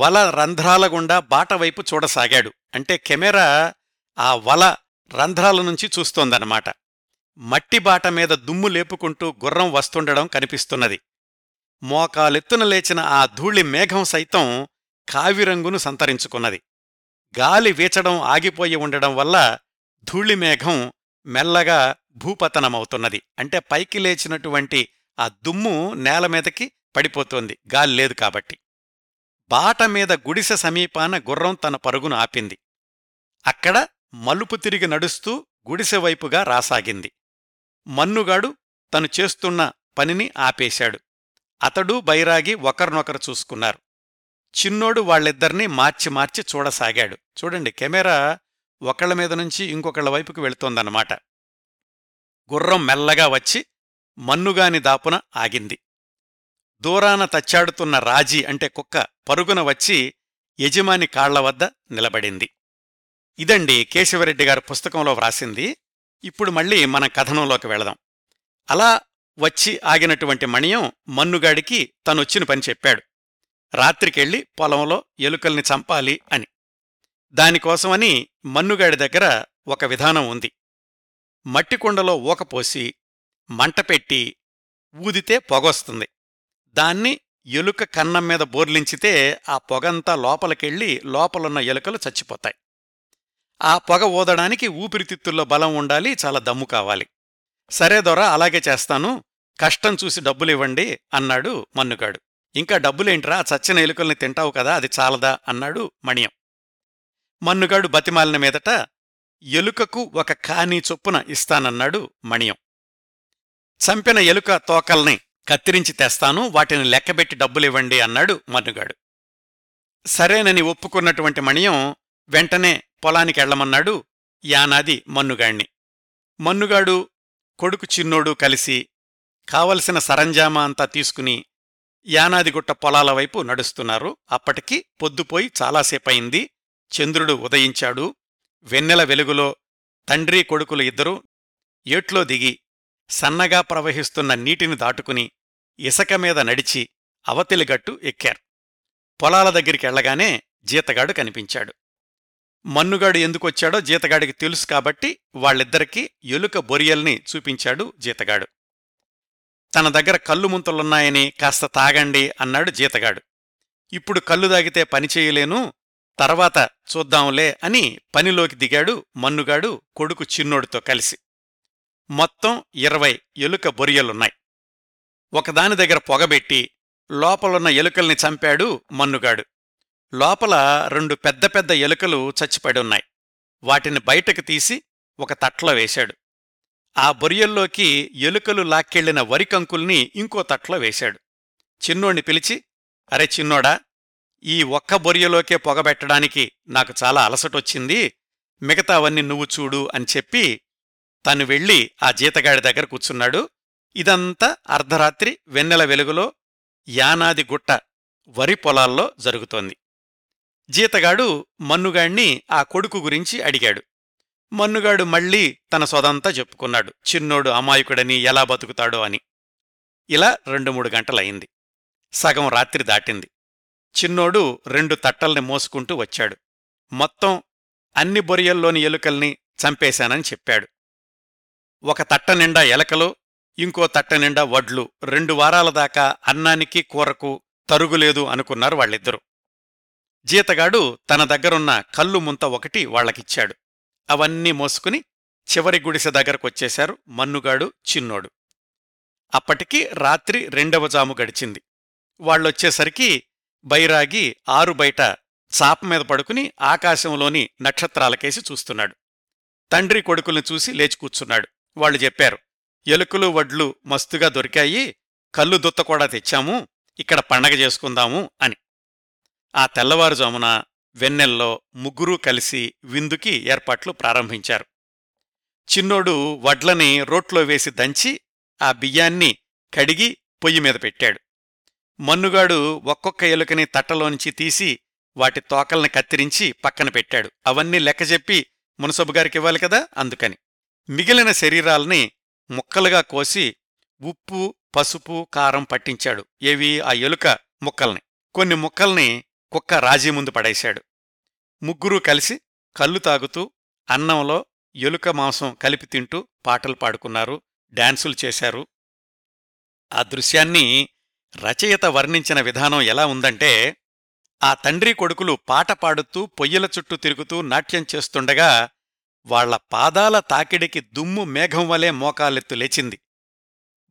వల రంధ్రాల గుండా బాటవైపు చూడసాగాడు. అంటే కెమెరా ఆ వల రంధ్రాల నుంచి చూస్తోందన్నమాట. మట్టి బాట మీద దుమ్ము లేపుకుంటూ గుర్రం వస్తుండడం కనిపిస్తున్నది. మోకాలెత్తున లేచిన ఆ ధూళి మేఘం సైతం కావిరంగును సంతరించుకున్నది. గాలి వీచడం ఆగిపోయి ఉండడం వల్ల ధూళిమేఘం మెల్లగా భూపతనమవుతున్నది. అంటే పైకి లేచినటువంటి ఆ దుమ్ము నేలమీదకి పడిపోతోంది, గాలి లేదు కాబట్టి. బాటమీద గుడిసె సమీపాన గుర్రం తన పరుగును ఆపింది. అక్కడ మలుపు తిరిగి నడుస్తూ గుడిసెవైపుగా రాసాగింది. మన్నుగాడు తను చేస్తున్న పనిని ఆపేశాడు. అతడు బైరాగి ఒకరినొకరు చూసుకున్నారు. చిన్నోడు వాళ్ళిద్దరినీ మార్చి మార్చి చూడసాగాడు. చూడండి, కెమెరా ఒకళ్ల మీద నుంచి ఇంకొకళ్ల వైపుకు వెళుతోందన్నమాట. గుర్రం మెల్లగా వచ్చి మన్నుగాని దాపున ఆగింది. దూరాన తచ్చాడుతున్న రాజీ అంటే కుక్క పరుగున వచ్చి యజమాని కాళ్ల వద్ద నిలబడింది. ఇదండి కేశవరెడ్డి గారు పుస్తకంలో వ్రాసింది. ఇప్పుడు మళ్ళీ మన కథనంలోకి వెళదాం. అలా వచ్చి ఆగినటువంటి మణియం మన్నుగాడికి తనొచ్చిన పని చెప్పాడు. రాత్రికెళ్ళి పొలంలో ఎలుకల్ని చంపాలి అని. దానికోసమని మన్నుగాడి దగ్గర ఒక విధానం ఉంది. మట్టికుండలో ఊకపోసి మంటపెట్టి ఊదితే పొగొస్తుంది. దాన్ని ఎలుక కన్నం మీద బోర్లించితే ఆ పొగంతా లోపలికెళ్ళి లోపలున్న ఎలుకలు చచ్చిపోతాయి. ఆ పొగ ఊదడానికి ఊపిరితిత్తుల్లో బలం ఉండాలి, చాలా దమ్ము కావాలి. సరే దొరా, అలాగే చేస్తాను, కష్టం చూసి డబ్బులివ్వండి అన్నాడు మన్నుగాడు. ఇంకా డబ్బులేంట్రా, చచ్చిన ఎలుకల్ని తింటావు కదా, అది చాలదా అన్నాడు మణియం. మన్నుగాడు బతిమాలిన మీదట ఎలుకకు ఒక ఖానీ చొప్పున ఇస్తానన్నాడు మణియం. చంపిన ఎలుక తోకల్ని కత్తిరించి తెస్తాను, వాటిని లెక్కబెట్టి డబ్బులివ్వండి అన్నాడు మన్నుగాడు. సరేనని ఒప్పుకున్నటువంటి మణియం వెంటనే పొలానికెళ్లమన్నాడు యానాది మన్నుగాణ్ణి. మన్నుగాడు కొడుకు చిన్నోడు కలిసి కావలసిన సరంజామా అంతా తీసుకుని యానాదిగుట్ట పొలాల వైపు నడుస్తున్నారు. అప్పటికి పొద్దుపోయి చాలాసేపయింది. చంద్రుడు ఉదయించాడు. వెన్నెల వెలుగులో తండ్రి కొడుకులు ఇద్దరూ ఏట్లో దిగి సన్నగా ప్రవహిస్తున్న నీటిని దాటుకుని ఇసకమీద నడిచి అవతలిగట్టు ఎక్కారు. పొలాల దగ్గరికెళ్లగానే జీతగాడు కనిపించాడు. మన్నుగాడు ఎందుకొచ్చాడో జీతగాడికి తెలుసు కాబట్టి వాళ్ళిద్దరికీ ఎలుక బొరియల్ని చూపించాడు జీతగాడు. తన దగ్గర కళ్ళు ముంతలున్నాయని కాస్త తాగండి అన్నాడు జీతగాడు. ఇప్పుడు కళ్ళు తాగితే పనిచేయలేను, తర్వాత చూద్దాంలే అని పనిలోకి దిగాడు మన్నుగాడు కొడుకు చిన్నోడితో కలిసి. మొత్తం 20 ఎలుక బొరియలున్నాయి. ఒకదాని దగ్గర పొగబెట్టి లోపలున్న ఎలుకల్ని చంపాడు మన్నుగాడు. లోపల 2 పెద్ద పెద్ద ఎలుకలు చచ్చిపడున్నాయి. వాటిని బయటకు తీసి ఒక తట్లో వేశాడు. ఆ బొరియల్లోకి ఎలుకలు లాక్కెళ్లిన వరికంకుల్ని ఇంకో తట్లో వేశాడు. చిన్నోణ్ణి పిలిచి అరే చిన్నోడా, ఈ ఒక్క బొరియలోకే పొగబెట్టడానికి నాకు చాలా అలసటొచ్చింది, మిగతావన్నీ నువ్వు చూడు అని చెప్పి తను వెళ్ళి ఆ జీతగాడి దగ్గర కూర్చున్నాడు. ఇదంతా అర్ధరాత్రి వెన్నెల వెలుగులో యానాది గుట్ట వరి పొలాల్లో జరుగుతోంది. జీతగాడు మన్నుగాణ్ణి ఆ కొడుకు గురించి అడిగాడు. మన్నుగాడు మళ్లీ తన సొదంతా చెప్పుకున్నాడు, చిన్నోడు అమాయకుడని, ఎలా బతుకుతాడో అని. ఇలా 2-3 గంటలయింది. సగం రాత్రి దాటింది. చిన్నోడు 2 తట్టల్ని మోసుకుంటూ వచ్చాడు. మొత్తం అన్ని బొరియల్లోని ఎలుకల్ని చంపేశానని చెప్పాడు. 1 తట్ట నిండా ఎలకలు, ఇంకో తట్ట నిండా వడ్లు. 2 వారాల దాకా అన్నానికి కూరకు తరుగులేదు అనుకున్నారు వాళ్ళిద్దరూ. జీతగాడు తన దగ్గరున్న కళ్ళు ముంత ఒకటి వాళ్లకిచ్చాడు. అవన్నీ మోసుకుని చివరి గుడిసె దగ్గరకొచ్చేశారు మన్నుగాడు, చిన్నోడు. అప్పటికి రాత్రి 2వ జాము గడిచింది. వాళ్ళొచ్చేసరికి బైరాగి ఆరు బయట చాపమీద పడుకుని ఆకాశంలోని నక్షత్రాలకేసి చూస్తున్నాడు. తండ్రి కొడుకుల్ని చూసి లేచి కూర్చున్నాడు. వాళ్ళు చెప్పారు, ఎలుకలు వడ్లు మస్తుగా దొరికాయి, కళ్ళు దుత్త కూడా తెచ్చాము, ఇక్కడ పండగ చేసుకుందాము అని. ఆ తెల్లవారుజామున వెన్నెల్లో ముగ్గురూ కలిసి విందుకి ఏర్పాట్లు ప్రారంభించారు. చిన్నోడు వడ్లని రోట్లో వేసి దంచి ఆ బియ్యాన్ని కడిగి పొయ్యిమీద పెట్టాడు. మన్నుగాడు ఒక్కొక్క ఎలుకని తట్టలోంచి తీసి వాటి తోకల్ని కత్తిరించి పక్కన పెట్టాడు. అవన్నీ లెక్కజెప్పి మునసబుగారికివ్వాలి కదా, అందుకని. మిగిలిన శరీరాల్ని ముక్కలుగా కోసి ఉప్పు, పసుపు, కారం పట్టించాడు. ఏవి ఆ ఎలుక ముక్కల్ని. కొన్ని ముక్కల్ని కుక్క రాజీ ముందు పడేశాడు. ముగ్గురూ కలిసి కళ్ళు తాగుతూ అన్నంలో ఎలుక మాంసం కలిపి తింటూ పాటలు పాడుకున్నారు, డాన్సులు చేశారు. ఆ దృశ్యాన్ని రచయిత వర్ణించిన విధానం ఎలా ఉందంటే, ఆ తండ్రి కొడుకులు పాట పాడుతూ పొయ్యిల చుట్టూ తిరుగుతూ నాట్యం చేస్తుండగా వాళ్ల పాదాల తాకిడికి దుమ్ము మేఘం వలె మోకాలెత్తు లేచింది.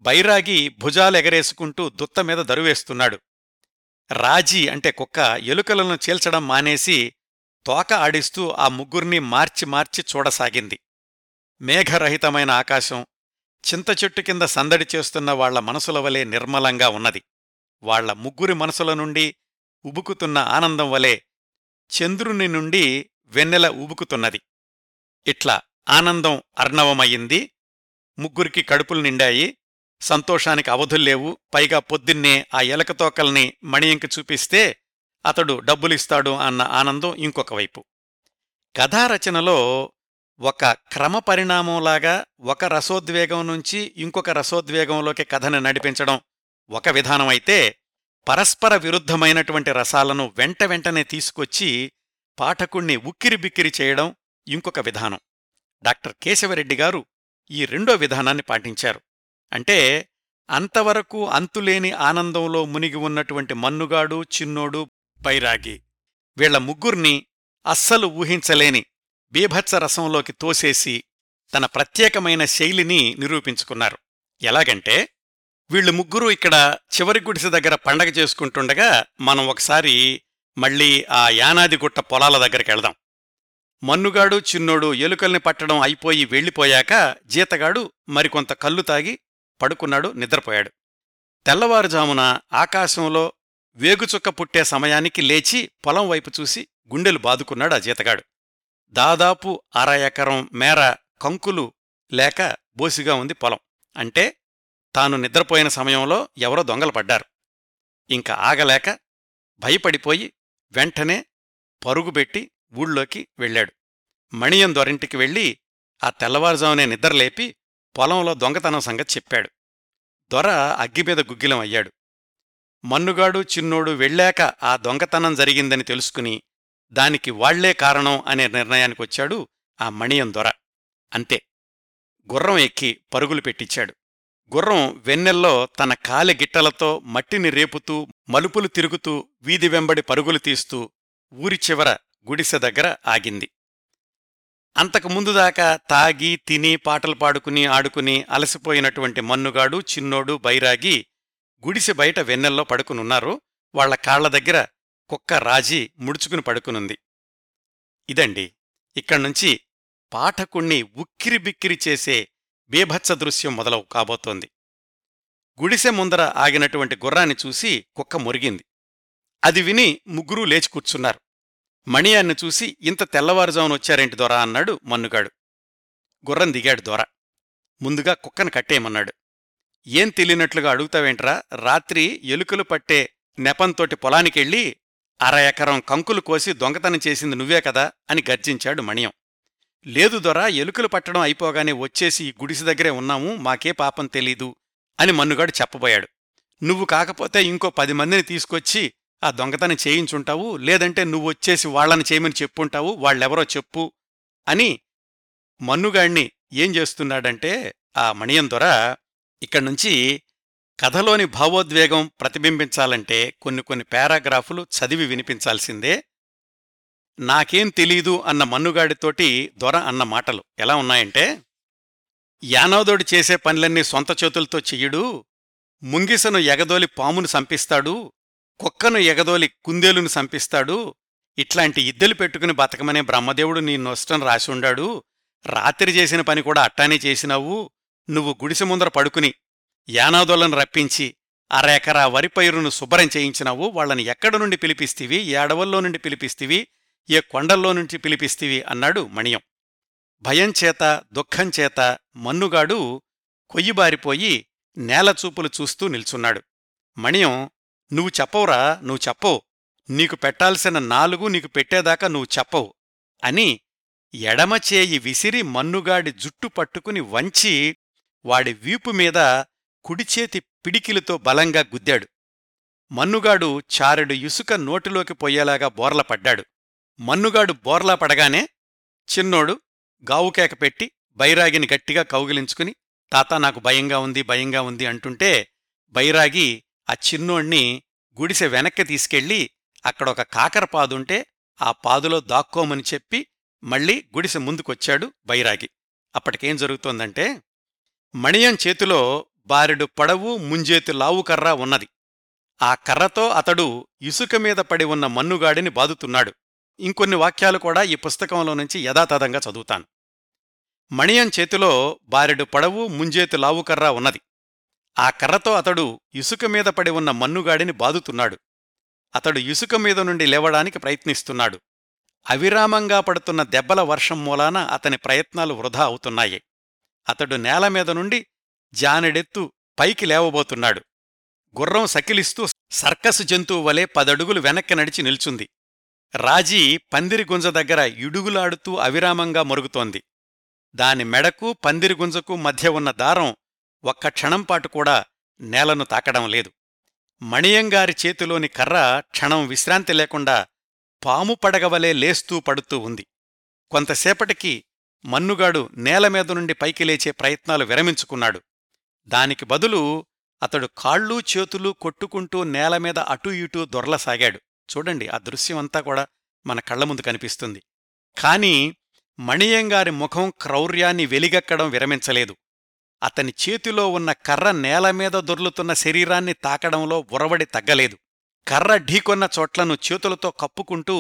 బైరాగి భుజాలెగరేసుకుంటూ దుత్తమీద దరువేస్తున్నాడు. రాజీ అంటే కుక్క ఎలుకలను చీల్చడం మానేసి తోక ఆడిస్తూ ఆ ముగ్గుర్ని మార్చి మార్చి చూడసాగింది. మేఘరహితమైన ఆకాశం చింతచెట్టు కింద సందడి చేస్తున్న వాళ్ల మనసుల వలె నిర్మలంగా ఉన్నది. వాళ్ల ముగ్గురి మనసుల నుండి ఉబుకుతున్న ఆనందం వలె చంద్రుని నుండి వెన్నెల ఉబుకుతున్నది. ఇట్లా ఆనందం అర్ణవమయ్యింది. ముగ్గురికి కడుపులు నిండాయి, సంతోషానికి అవధుల్లేవు. పైగా పొద్దున్నే ఆ ఎలకతోకల్ని మణియంకి చూపిస్తే అతడు డబ్బులిస్తాడు అన్న ఆనందం ఇంకొక వైపు. కథారచనలో ఒక క్రమ పరిణామంలాగా ఒక రసోద్వేగం నుంచి ఇంకొక రసోద్వేగంలోకి కథను నడిపించడం ఒక విధానమైతే, పరస్పర విరుద్ధమైనటువంటి రసాలను వెంట వెంటనే తీసుకొచ్చి పాఠకుణ్ణి ఉక్కిరి బిక్కిరి చేయడం ఇంకొక విధానం. డాక్టర్ కేశవరెడ్డి గారు ఈ రెండో విధానాన్ని పాటించారు. అంటే అంతవరకు అంతులేని ఆనందంలో మునిగి ఉన్నటువంటి మన్నుగాడు, చిన్నోడు, బైరాగి వీళ్ల ముగ్గుర్ని అస్సలు ఊహించలేని బీభత్సరసంలోకి తోసేసి తన ప్రత్యేకమైన శైలిని నిరూపించుకున్నారు. ఎలాగంటే, వీళ్ళు ముగ్గురూ ఇక్కడ చివరి గుడిసె దగ్గర పండగ చేసుకుంటుండగా మనం ఒకసారి మళ్లీ ఆ యానాదిగుట్ట పొలాల దగ్గరికెళ్దాం. మన్నుగాడు, చిన్నోడు ఎలుకల్ని పట్టడం అయిపోయి వెళ్ళిపోయాక జీతగాడు మరికొంత కళ్ళు తాగి పడుకున్నాడు, నిద్రపోయాడు. తెల్లవారుజామున ఆకాశంలో వేగుచుక్క పుట్టే సమయానికి లేచి పొలం వైపు చూసి గుండెలు బాదుకున్నాడు ఆ జీతగాడు. దాదాపు 1/2 ఎకరం మేర కంకులు లేక బోసిగా ఉంది పొలం. అంటే తాను నిద్రపోయిన సమయంలో ఎవరో దొంగలు పడ్డారు. ఇంకా ఆగలేక భయపడిపోయి వెంటనే పరుగుబెట్టి ఊళ్ళోకి వెళ్ళాడు. మణియం దొరింటికి వెళ్ళి ఆ తెల్లవారుజామునే నిద్రలేపి పొలంలో దొంగతనం సంగతి చెప్పాడు. దొర అగ్గిమీద గుగ్గిలం అయ్యాడు. మన్నుగాడు, చిన్నోడు వెళ్ళాక ఆ దొంగతనం జరిగిందని తెలుసుకుని దానికి వాళ్లే కారణం అనే నిర్ణయానికొచ్చాడు ఆ మణియం దొర. అంతే, గుర్రం ఎక్కి పరుగులు పెట్టించాడు. గుర్రం వెన్నెల్లో తన కాలి గిట్టలతో మట్టిని రేపుతూ మలుపులు తిరుగుతూ వీధి వెంబడి పరుగులు తీస్తూ ఊరి చివర గుడిసె దగ్గర ఆగింది. అంతకుముందుదాకా తాగి తిని పాటలు పాడుకుని ఆడుకుని అలసిపోయినటువంటి మన్నుగాడు, చిన్నోడు, బైరాగి గుడిసె బయట వెన్నెల్లో పడుకునున్నారు. వాళ్ల కాళ్ల దగ్గర కుక్క రాజీ ముడుచుకుని పడుకునుంది. ఇదండి ఇక్కడ్నుంచి పాఠకుణ్ణి ఉక్కిరి బిక్కిరి చేసే బీభత్స దృశ్యం మొదలవు కాబోతోంది. గుడిసె ముందర ఆగినటువంటి గుర్రాన్ని చూసి కుక్క మురిగింది. అది విని ముగ్గురూ లేచి కూర్చున్నారు. మణియాన్ని చూసి ఇంత తెల్లవారుజామునొచ్చారేంటి దొరా అన్నాడు మన్నుగాడు. గుర్రం దిగాడు దొర. ముందుగా కుక్కను కట్టేయమన్నాడు. ఏం తెలియనట్లుగా అడుగుతావేంట్రా, రాత్రి ఎలుకలు పట్టే నెపంతోటి పొలానికెళ్ళి 1/2 ఎకరం కంకులు కోసి దొంగతనం చేసింది నువ్వే కదా అని గర్జించాడు మణియం. లేదు దొరా, ఎలుకలు పట్టడం అయిపోగానే వచ్చేసి ఈ గుడిసె దగ్గరే ఉన్నాము, మాకే పాపం తెలీదు అని మన్నుగాడు చెప్పబోయాడు. నువ్వు కాకపోతే ఇంకో 10 మందిని తీసుకొచ్చి ఆ దొంగతనం చేయించుంటావు, లేదంటే నువ్వొచ్చేసి వాళ్లని చేయమని చెప్పుంటావు, వాళ్ళెవరో చెప్పు అని మన్నుగాణ్ణి ఏం చేస్తున్నాడంటే ఆ మణియం దొర. ఇక్కడ్నుంచి కథలోని భావోద్వేగం ప్రతిబింబించాలంటే కొన్ని పారాగ్రాఫులు చదివి వినిపించాల్సిందే. నాకేం తెలీదు అన్న మన్నుగాడితోటి దొర అన్న మాటలు ఎలా ఉన్నాయంటే, యానాదోడు చేసే పనులన్నీ సొంత చేతులతో చెయ్యడు, ముంగిసను ఎగదోలి పామును సంపిస్తాడు, కుక్కను ఎగదోలి కుందేలును సంపిస్తాడు, ఇట్లాంటి ఇద్దెలు పెట్టుకుని బతకమనే బ్రహ్మదేవుడు నీ నొష్టం రాసి ఉండాడు, రాత్రి చేసిన పని కూడా అట్టానే చేసినావు, నువ్వు గుడిసె ముందర పడుకుని యానాదోలను రప్పించి 1/2 ఎకరా వరి పైరును శుభ్రం చేయించినావు, వాళ్ళని ఎక్కడ నుండి పిలిపిస్తివి, ఏ అడవుల్లో నుండి పిలిపిస్తివి, ఏ కొండల్లో నుంచి పిలిపిస్తివి అన్నాడు మణియం. భయంచేత దుఃఖంచేత మన్నుగాడు కొయ్యిబారిపోయి నేలచూపులు చూస్తూ నిల్చున్నాడు. మణియం, నువ్వు చెప్పవురా, నువ్వు చెప్పవు, నీకు పెట్టాల్సిన 4 నీకు పెట్టేదాకా నువ్వు చెప్పవు అని ఎడమచేయి విసిరి మన్నుగాడి జుట్టు పట్టుకుని వంచి వాడి వీపుమీద కుడిచేతి పిడికిలితో బలంగా గుద్దాడు. మన్నుగాడు 4 ఇసుక నోటిలోకి పోయేలాగా బోర్లపడ్డాడు. మన్నుగాడు బోర్లా పడగానే చిన్నోడు గావుకేక పెట్టి బైరాగిని గట్టిగా కౌగిలించుకుని, తాతా నాకు భయంగా ఉంది భయంగా ఉంది అంటుంటే, బైరాగి ఆ చిన్నోణ్ణి గుడిసె వెనక్కి తీసుకెళ్లి అక్కడొక కాకర పాదుంటే ఆ పాదులో దాక్కోమని చెప్పి మళ్లీ గుడిసె ముందుకొచ్చాడు బైరాగి. అప్పటికేం జరుగుతోందంటే, మణియం చేతిలో బారెడు పడవు ముంజేతి లావుకర్రా ఉన్నది. ఆ కర్రతో అతడు ఇసుక మీద పడి ఉన్న మన్నుగాడిని బాదుతున్నాడు. ఇంకొన్ని వాక్యాలు కూడా ఈ పుస్తకంలో నుంచి యథాతథంగా చదువుతాను. మణియం చేతిలో బారెడు పడవు ముంజేతి లావుకర్రా ఉన్నది. ఆ కర్రతో అతడు ఇసుక మీద పడి ఉన్న మన్నుగాడిని బాదుతున్నాడు. అతడు ఇసుక మీద నుండి లేవడానికి ప్రయత్నిస్తున్నాడు. అవిరామంగా పడుతున్న దెబ్బల వర్షం మూలాన అతని ప్రయత్నాలు వృధా అవుతున్నాయి. అతడు నేలమీద నుండి జానెడెత్తు పైకి లేవబోతున్నాడు. గుర్రం సకిలిస్తూ సర్కసు జంతువు వలె 10 అడుగులు వెనక్కి నడిచి నిల్చుంది. రాజీ పందిరిగుంజ దగ్గర ఇడుగులాడుతూ అవిరామంగా మరుగుతోంది. దాని మెడకు పందిరిగుంజకు మధ్య ఉన్న దారం ఒక్క క్షణంపాటు కూడా నేలను తాకడం లేదు. మణియంగారి చేతిలోని కర్ర క్షణం విశ్రాంతి లేకుండా పాము పడగవలే లేస్తూ పడుతూ ఉంది. కొంతసేపటికి మన్నుగాడు నేలమీద నుండి పైకి లేచే ప్రయత్నాలు విరమించుకున్నాడు. దానికి బదులు అతడు కాళ్ళూ చేతులూ కొట్టుకుంటూ నేలమీద అటూ ఇటూ దొర్లసాగాడు. చూడండి, ఆ దృశ్యమంతా కూడా మన కళ్ల ముందు కనిపిస్తుంది. కాని మణియంగారి ముఖం క్రౌర్యాన్ని వెలిగక్కడం విరమించలేదు. అతని చేతిలో ఉన్న కర్ర నేలమీద దొర్లుతున్న శరీరాన్ని తాకడంలో ఉరవడి తగ్గలేదు. కర్ర ఢీకొన్న చోట్లను చేతులతో కప్పుకుంటూ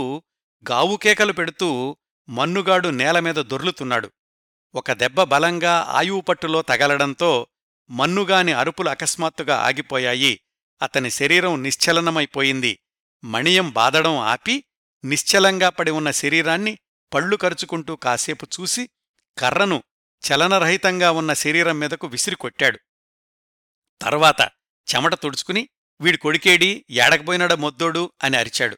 గావుకేకలు పెడుతూ మన్నుగాడు నేలమీద దొర్లుతున్నాడు. ఒక దెబ్బ బలంగా ఆయువుపట్టులో తగలడంతో మన్నుగాని అరుపులు అకస్మాత్తుగా ఆగిపోయాయి. అతని శరీరం నిశ్చలనమైపోయింది. మణియం బాదడం ఆపి నిశ్చలంగా పడి ఉన్న శరీరాన్ని పళ్ళు కరుచుకుంటూ కాసేపు చూసి కర్రను చలనరహితంగా ఉన్న శరీరం మీదకు విసిరికొట్టాడు. తర్వాత చెమట తుడుచుకుని, వీడి కొడికేడి, ఏడకపోయినాడో మొద్దోడు అని అరిచాడు.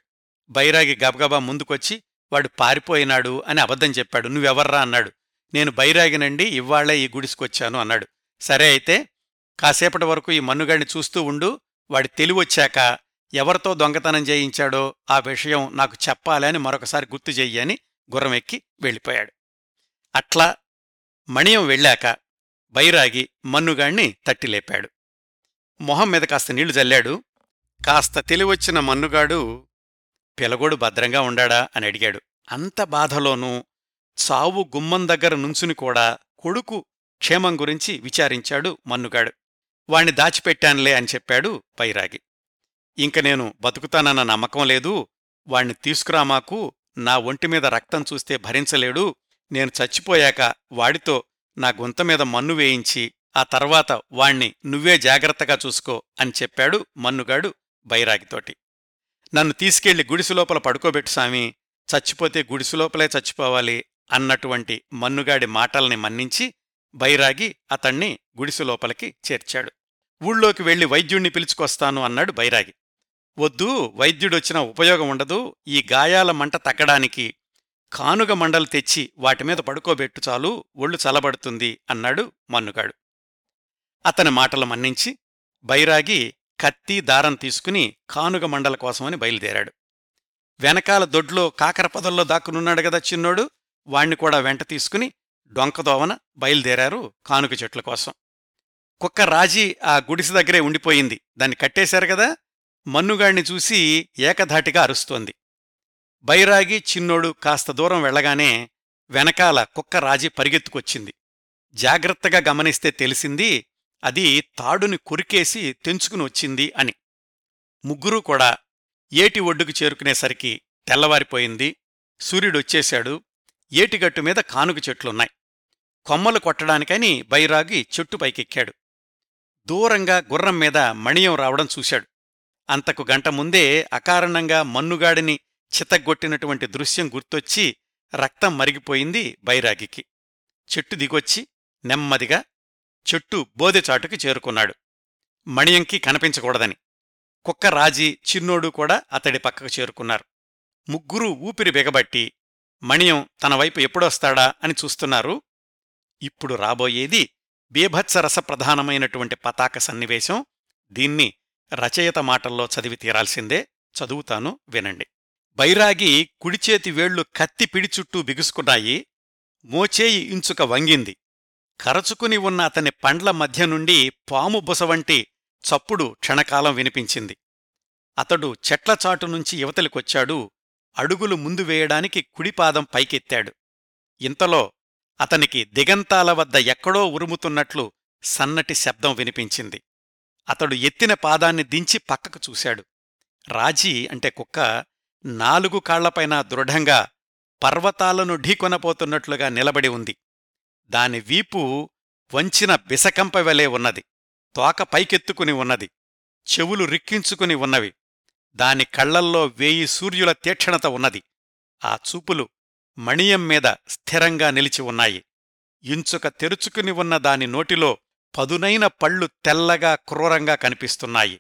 బైరాగి గబగబా ముందుకొచ్చి వాడు పారిపోయినాడు అని అబద్ధం చెప్పాడు. నువ్వెవర్రా అన్నాడు. నేను బైరాగినండి, ఇవాళ్లే ఈ గుడిసుకొచ్చాను అన్నాడు. సరే, అయితే కాసేపటి వరకు ఈ మన్నుగాడిని చూస్తూ ఉండు, వాడి తెలివొచ్చాక ఎవరితో దొంగతనం చేయించాడో ఆ విషయం నాకు చెప్పాలి అని మరొకసారి గుర్తు చెయ్యని గుర్రం ఎక్కి వెళ్ళిపోయాడు. అట్లా మణియం వెళ్ళాక బైరాగి మన్నుగాణ్ణి తట్టిలేపాడు. మొహం మీద కాస్త నీళ్లు జల్లాడు. కాస్త తెలివొచ్చిన మన్నుగాడు, పిలగోడు భద్రంగా ఉండాడా అని అడిగాడు. అంత బాధలోనూ చావు గుమ్మం దగ్గర నుంచుని కూడా కొడుకు క్షేమం గురించి విచారించాడు మన్నుగాడు. వాణ్ణి దాచిపెట్టానులే అని చెప్పాడు బైరాగి. ఇంక నేను బతుకుతానన్న నమ్మకం లేదు, వాణ్ణి తీసుకురామాకు, నా ఒంటిమీద రక్తం చూస్తే భరించలేడు, నేను చచ్చిపోయాక వాడితో నా గొంతమీద మన్ను వేయించి ఆ తర్వాత వాణ్ణి నువ్వే జాగ్రత్తగా చూసుకో అని చెప్పాడు మన్నుగాడు బైరాగితోటి. నన్ను తీసుకెళ్లి గుడిసెలోపల పడుకోబెట్టు సామి, చచ్చిపోతే గుడిసెలోపలే చచ్చిపోవాలి అన్నటువంటి మన్నుగాడి మాటల్ని మన్నించి బైరాగి అతణ్ణి గుడిసెలోపలికి చేర్చాడు. ఊళ్ళోకి వెళ్లి వైద్యుణ్ణి పిలుచుకొస్తాను అన్నాడు బైరాగి. వద్దు, వైద్యుడొచ్చినా ఉపయోగం ఉండదు, ఈ గాయాల మంట తగ్గడానికి కానుగ మండలు తెచ్చి వాటిమీద పడుకోబెట్టు చాలు, ఒళ్ళు చలబడుతుంది అన్నాడు మన్నుగాడు. అతని మాటలు మన్నించి బైరాగి కత్తి దారం తీసుకుని కానుగ మండల కోసమని బయలుదేరాడు. వెనకాల దొడ్లో కాకరపదల్లో దాక్కునున్నాడు గదా చిన్నోడు, వాణ్ణి కూడా వెంట తీసుకుని డొంకదోవన బయలుదేరారు కానుక చెట్ల కోసం. కుక్క రాజీ ఆ గుడిసె దగ్గరే ఉండిపోయింది, దాన్ని కట్టేశారు గదా, మన్నుగాణ్ణి చూసి ఏకధాటిగా అరుస్తోంది. బైరాగి చిన్నోడు కాస్త దూరం వెళ్లగానే వెనకాల కుక్క రాజీ పరిగెత్తుకొచ్చింది. జాగ్రత్తగా గమనిస్తే తెలిసింది అది తాడుని కొరికేసి తెంచుకుని వచ్చింది అని. ముగ్గురూ కూడా ఏటి ఒడ్డుకు చేరుకునేసరికి తెల్లవారిపోయింది, సూర్యుడొచ్చేశాడు. ఏటిగట్టుమీద కానుగ చెట్లున్నాయి. కొమ్మలు కొట్టడానికని బైరాగి చెట్టు పైకెక్కాడు. దూరంగా గుర్రం మీద మణియం రావడం చూశాడు. అంతకు గంట ముందే అకారణంగా మన్నుగాడిని చితగ్గొట్టినటువంటి దృశ్యం గుర్తొచ్చి రక్తం మరిగిపోయింది బైరాగికి. చెట్టు దిగొచ్చి నెమ్మదిగా చెట్టు బోదెచాటుకి చేరుకున్నాడు, మణియంకి కనిపించకూడదని. కుక్క రాజీ చిన్నోడు కూడా అతడి పక్కకు చేరుకున్నారు. ముగ్గురూ ఊపిరి బిగబట్టి మణియం తన వైపు ఎప్పుడొస్తాడా అని చూస్తున్నారు. ఇప్పుడు రాబోయేది బీభత్సరసప్రధానమైనటువంటి పతాక సన్నివేశం. దీన్ని రచయిత మాటల్లో చదివి తీరాల్సిందే, చదువుతాను వినండి. బైరాగి కుడిచేతి వేళ్లు కత్తి పిడిచుట్టూ బిగుసుకున్నాయి. మోచేయి ఇంచుక వంగింది. కరచుకుని ఉన్న అతని పండ్ల మధ్య నుండి పాము బుస వంటి చప్పుడు క్షణకాలం వినిపించింది. అతడు చెట్లచాటు నుంచి యువతలికొచ్చాడు. అడుగులు ముందు వేయడానికి కుడిపాదం పైకెత్తాడు. ఇంతలో అతనికి దిగంతాల వద్ద ఎక్కడో ఉరుముతున్నట్లు సన్నటి శబ్దం వినిపించింది. అతడు ఎత్తిన పాదాన్ని దించి పక్కకు చూశాడు. రాజీ అంటే కుక్క 4 కాళ్లపైన దృఢంగా పర్వతాలను ఢీకొనపోతున్నట్లుగా నిలబడి ఉంది. దాని వీపు వంచిన బిసకంపవలే ఉన్నది. తోక పైకెత్తుకుని ఉన్నది. చెవులు రిక్కించుకుని ఉన్నవి. దాని కళ్లల్లో 1000 సూర్యుల తీక్షణత ఉన్నది. ఆ చూపులు మణియం మీద స్థిరంగా నిలిచి ఉన్నాయి. ఇంచుక తెరుచుకుని ఉన్న దాని నోటిలో పదునైన పళ్ళు తెల్లగా క్రూరంగా కనిపిస్తున్నాయి.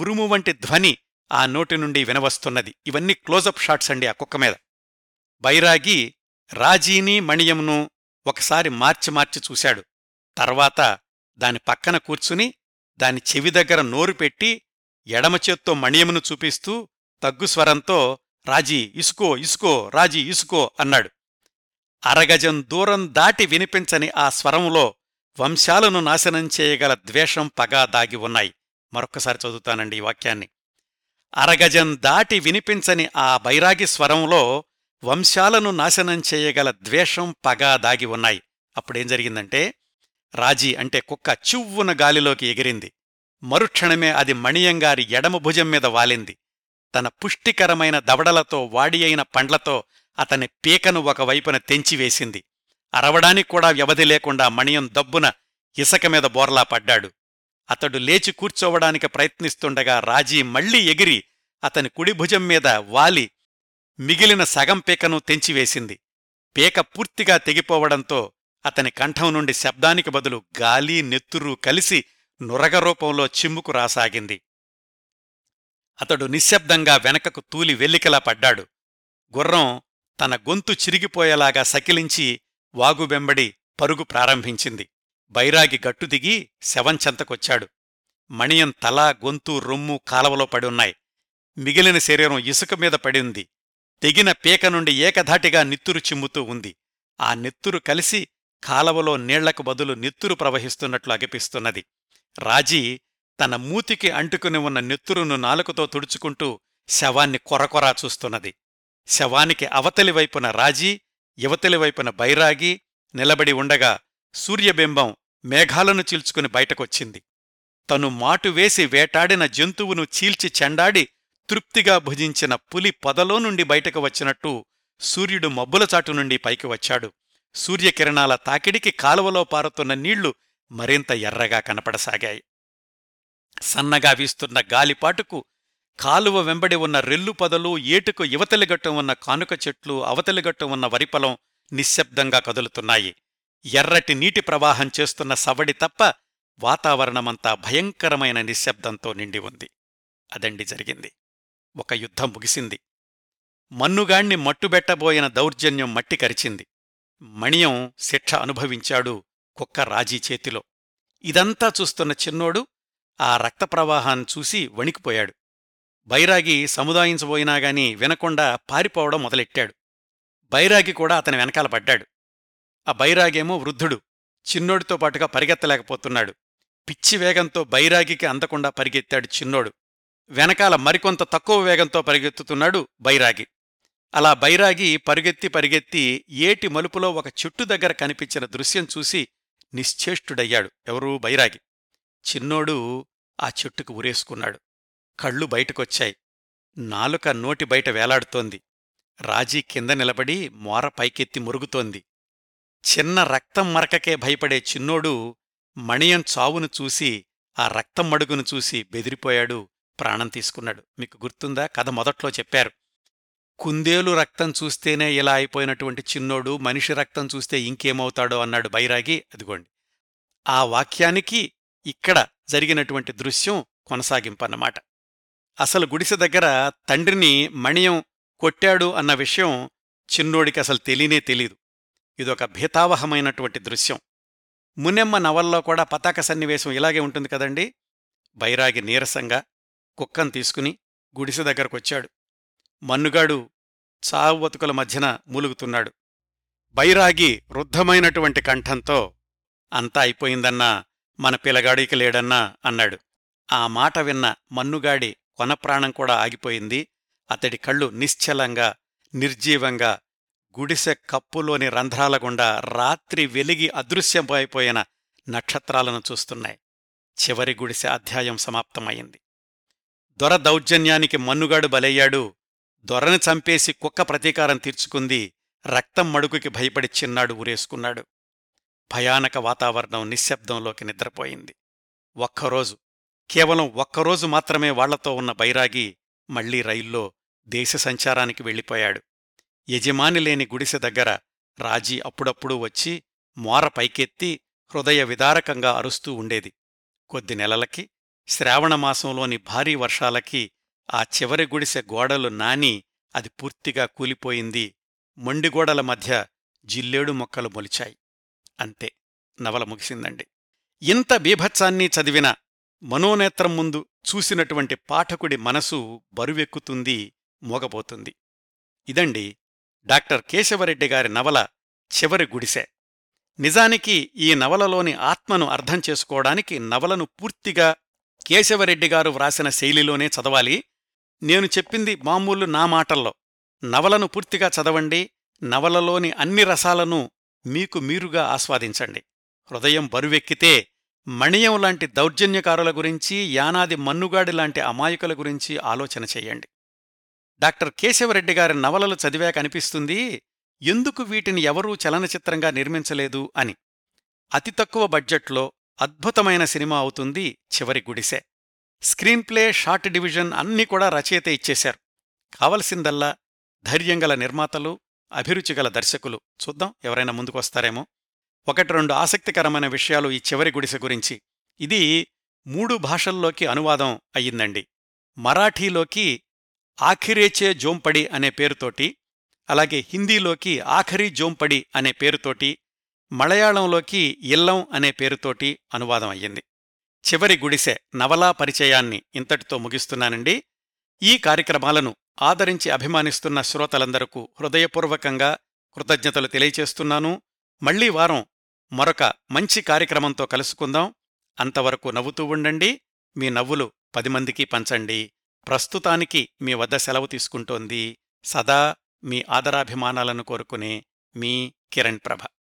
ఉరుము వంటి ధ్వని ఆ నోటి నుండి వినవస్తున్నది. ఇవన్నీ క్లోజప్ షాట్స్ అండి ఆ కుక్క మీద. బైరాగి రాజీని మణియంను ఒకసారి మార్చి మార్చి చూశాడు. తర్వాత దాని పక్కన కూర్చుని దాని చెవి దగ్గర నోరు పెట్టి ఎడమచేత్తో మణియమును చూపిస్తూ తగ్గుస్వరంతో రాజీ ఇసుకో ఇసుకో రాజీ ఇసుకో అన్నాడు. అరగజం దూరం దాటి వినిపించని ఆ స్వరంలో వంశాలను నాశనం చేయగల ద్వేషం పగా దాగి ఉన్నాయి. మరొక్కసారి చదువుతానండి ఈ వాక్యాన్ని. అరగజం దాటి వినిపించని ఆ బైరాగి స్వరంలో వంశాలను నాశనం చేయగల ద్వేషం పగా దాగి ఉన్నాయి. అప్పుడేం జరిగిందంటే రాజీ అంటే కుక్క చివ్వున గాలిలోకి ఎగిరింది. మరుక్షణమే అది మణియంగారి ఎడమ భుజం మీద వాలింది. తన పుష్టికరమైన దవడలతో వాడి అయిన పండ్లతో అతని పీకను ఒకవైపున తెంచివేసింది. అరవడానికి కూడా వ్యవధి లేకుండా మణియం దబ్బున ఇసక మీద బోర్లా పడ్డాడు. అతడు లేచి కూర్చోవడానికి ప్రయత్నిస్తుండగా రాజీ మళ్లీ ఎగిరి అతని కుడిభుజం మీద వాలి మిగిలిన సగం పీకను తెంచివేసింది. పీక పూర్తిగా తెగిపోవడంతో అతని కంఠం నుండి శబ్దానికి బదులు గాలి నెత్తురు కలిసి నురగరూపంలో చిమ్ముకు రాసాగింది. అతడు నిశ్శబ్దంగా వెనకకు తూలి వెల్లికలా పడ్డాడు. గుర్రం తన గొంతు చిరిగిపోయేలాగా సకిలించి వాగుబెంబడి పరుగు ప్రారంభించింది. బైరాగి గట్టుదిగి శవంచెంతకొచ్చాడు. మణియం తల గొంతు రొమ్ము కాలవలో పడున్నాయి. మిగిలిన శరీరం ఇసుక మీద పడింది. తెగిన పీక నుండి ఏకధాటిగా నెత్తురు చిమ్ముతూ ఉంది. ఆ నెత్తురు కలిసి కాలవలో నీళ్లకు బదులు నెత్తురు ప్రవహిస్తున్నట్లు అగిపిస్తున్నది. రాజీ తన మూతికి అంటుకుని ఉన్న నెత్తురును నాలుకతో తుడుచుకుంటూ శవాన్ని కొరకొరా చూస్తున్నది. శవానికి అవతలివైపున రాజీ, యువతలివైపున బైరాగి నిలబడి ఉండగా సూర్యబింబం మేఘాలను చీల్చుకుని బయటకొచ్చింది. తను మాటువేసి వేటాడిన జంతువును చీల్చి చెండాడి తృప్తిగా భుజించిన పులి పొదలో నుండి బయటకు వచ్చినట్టు సూర్యుడు మబ్బుల చాటు నుండి పైకి వచ్చాడు. సూర్యకిరణాల తాకిడికి కాలువలో పారుతున్న నీళ్లు మరింత ఎర్రగా కనపడసాగాయి. సన్నగా వీస్తున్న గాలిపాటుకు కాలువ వెంబడి ఉన్న రెల్లు పొదలు, ఏటుకు యువతలిగట్టం ఉన్న కానుక చెట్లు, అవతలిగట్టం ఉన్న వరిపొలం నిశ్శబ్దంగా కదులుతున్నాయి. ఎర్రటి నీటి ప్రవాహం చేస్తున్న సవడి తప్ప వాతావరణమంతా భయంకరమైన నిశ్శబ్దంతో నిండి ఉంది. అదండి జరిగింది. ఒక యుద్ధం ముగిసింది. మన్నుగాణ్ణి మట్టుబెట్టబోయిన దౌర్జన్యం మట్టి కరిచింది. మణియం శిక్ష అనుభవించాడు కుక్క రాజీ చేతిలో. ఇదంతా చూస్తున్న చిన్నోడు ఆ రక్తప్రవాహాన్ని చూసి వణికిపోయాడు. బైరాగి సముదాయించబోయినాగాని వినకుండా పారిపోవడం మొదలెట్టాడు. బైరాగి కూడా అతని వెనకాల పడ్డాడు. ఆ బైరాగేమో వృద్ధుడు, చిన్నోడితో పాటుగా పరిగెత్తలేకపోతున్నాడు. పిచ్చి వేగంతో బైరాగికి అందకుండా పరిగెత్తాడు చిన్నోడు. వెనకాల మరికొంత తక్కువ వేగంతో పరిగెత్తుతున్నాడు బైరాగి. అలా బైరాగి పరుగెత్తి పరిగెత్తి ఏటి మలుపులో ఒక చెట్టు దగ్గర కనిపించిన దృశ్యం చూసి నిశ్చేష్టుడయ్యాడు. ఎవరూ బైరాగి. చిన్నోడు ఆ చెట్టుకు ఉరేసుకున్నాడు. కళ్ళు బయటకొచ్చాయి. నాలుక నోటి బయట వేలాడుతోంది. రాజీ కింద నిలబడి మోర పైకెత్తి మురుగుతోంది. చిన్న రక్తం మరకకే భయపడే చిన్నోడు మణియం చావును చూసి, ఆ రక్తం మడుగును చూసి బెదిరిపోయాడు, ప్రాణం తీసుకున్నాడు. మీకు గుర్తుందా? కథ మొదట్లో చెప్పారు. కుందేలు రక్తం చూస్తేనే ఇలా అయిపోయినటువంటి చిన్నోడు మనిషి రక్తం చూస్తే ఇంకేమవుతాడో అన్నాడు బైరాగి. అదిగోండి, ఆ వాక్యానికి ఇక్కడ జరిగినటువంటి దృశ్యం కొనసాగింపన్నమాట. అసలు గుడిసె దగ్గర తండ్రిని మణియం కొట్టాడు అన్న విషయం చిన్నోడికి అసలు తెలియనే తెలీదు. ఇదొక భీతావహమైనటువంటి దృశ్యం. మునెమ్మ నవల్లో కూడా పతాక సన్నివేశం ఇలాగే ఉంటుంది కదండి. బైరాగి నీరసంగా కుక్కను తీసుకుని గుడిసె దగ్గరకొచ్చాడు. మన్నుగాడు చావు బతుకుల మధ్యన మూలుగుతున్నాడు. బైరాగి రుద్ధమైనటువంటి కంఠంతో, అంతా అయిపోయిందన్నా, మన పిల్లగాడికి లేడన్నా అన్నాడు. ఆ మాట విన్న మన్నుగాడి కొనప్రాణం కూడా ఆగిపోయింది. అతడి కళ్ళు నిశ్చలంగా, నిర్జీవంగా, గుడిసె కప్పులోని రంధ్రాల గుండా రాత్రి వెలిగి అదృశ్యమైపోయిన నక్షత్రాలను చూస్తున్నాయి. చివరి గుడిసె అధ్యాయం సమాప్తమైంది. దొర దౌర్జన్యానికి మన్నుగాడు బలయ్యాడు. దొరని చంపేసి కుక్క ప్రతీకారం తీర్చుకుంది. రక్తం మడుకుకి భయపడి చిన్నాడు ఊరేసుకున్నాడు. భయానక వాతావరణం నిశ్శబ్దంలోకి నిద్రపోయింది. ఒక్కరోజు, కేవలం ఒక్కరోజు మాత్రమే వాళ్లతో ఉన్న బైరాగి మళ్లీ రైల్లో దేశ సంచారానికి వెళ్ళిపోయాడు. యజమాని లేని గుడిసె దగ్గర రాజీ అప్పుడప్పుడు వచ్చి మోర పైకెత్తి హృదయ విదారకంగా అరుస్తూ ఉండేది. కొద్ది నెలలకి శ్రావణమాసంలోని భారీ వర్షాలకి ఆ చివరి గుడిసె గోడలు నాని అది పూర్తిగా కూలిపోయింది. మొండిగోడల మధ్య జిల్లేడు మొక్కలు మొలిచాయి. అంతే, నవల ముగిసిందండి. ఇంత బీభత్సాన్ని చదివిన మనోనేత్రం ముందు చూసినటువంటి పాఠకుడి మనసు బరువెక్కుతుంది, మోగబోతుంది. ఇదండి డాక్టర్ కేశవరెడ్డి గారి నవల చివరి గుడిసె. నిజానికి ఈ నవలలోని ఆత్మను అర్థం చేసుకోవడానికి నవలను పూర్తిగా కేశవరెడ్డి గారు వ్రాసిన శైలిలోనే చదవాలి. నేను చెప్పింది మామూలు నా మాటల్లో. నవలను పూర్తిగా చదవండి. నవలలోని అన్ని రసాలను మీకు మీరుగా ఆస్వాదించండి. హృదయం బరువెక్కితే మణియం లాంటి దౌర్జన్యకారుల గురించి, యానాది మన్నుగాడి లాంటి అమాయకుల గురించి ఆలోచన చెయ్యండి. డాక్టర్ కేశవరెడ్డి గారి నవలలు చదివాక అనిపిస్తుంది, ఎందుకు వీటిని ఎవరూ చలనచిత్రంగా నిర్మించలేదు అని. అతి తక్కువ బడ్జెట్లో అద్భుతమైన సినిమా అవుతుంది చివరి గుడిసె. స్క్రీన్ప్లే, షార్ట్ డివిజన్ అన్నీ కూడా రచయిత ఇచ్చేశారు. కావలసిందల్లా ధైర్యంగల నిర్మాతలు, అభిరుచిగల దర్శకులు. చూద్దాం ఎవరైనా ముందుకొస్తారేమో. ఒకటి రెండు ఆసక్తికరమైన విషయాలు ఈ చివరి గుడిసె గురించి. ఇది 3 భాషల్లోకి అనువాదం అయ్యిందండి. మరాఠీలోకి ఆఖిరేచే జోంపడి అనే పేరుతోటి, అలాగే హిందీలోకి ఆఖరీ జోంపడి అనే పేరుతోటి, మలయాళంలోకి ఇల్లం అనే పేరుతోటి అనువాదం అయ్యింది. చివరి గుడిసె నవలా పరిచయాన్ని ఇంతటితో ముగిస్తున్నానండి. ఈ కార్యక్రమాలను ఆదరించి అభిమానిస్తున్న శ్రోతలందరకు హృదయపూర్వకంగా కృతజ్ఞతలు తెలియచేస్తున్నాను. మళ్లీ వారం మరొక మంచి కార్యక్రమంతో కలుసుకుందాం. అంతవరకు నవ్వుతూ ఉండండి. మీ నవ్వులు 10 మందికి పంచండి. ప్రస్తుతానికి మీ వద్ద సెలవు తీసుకుంటోంది. సదా మీ ఆదరాభిమానాలను కోరుకునే మీ కిరణ్ ప్రభ.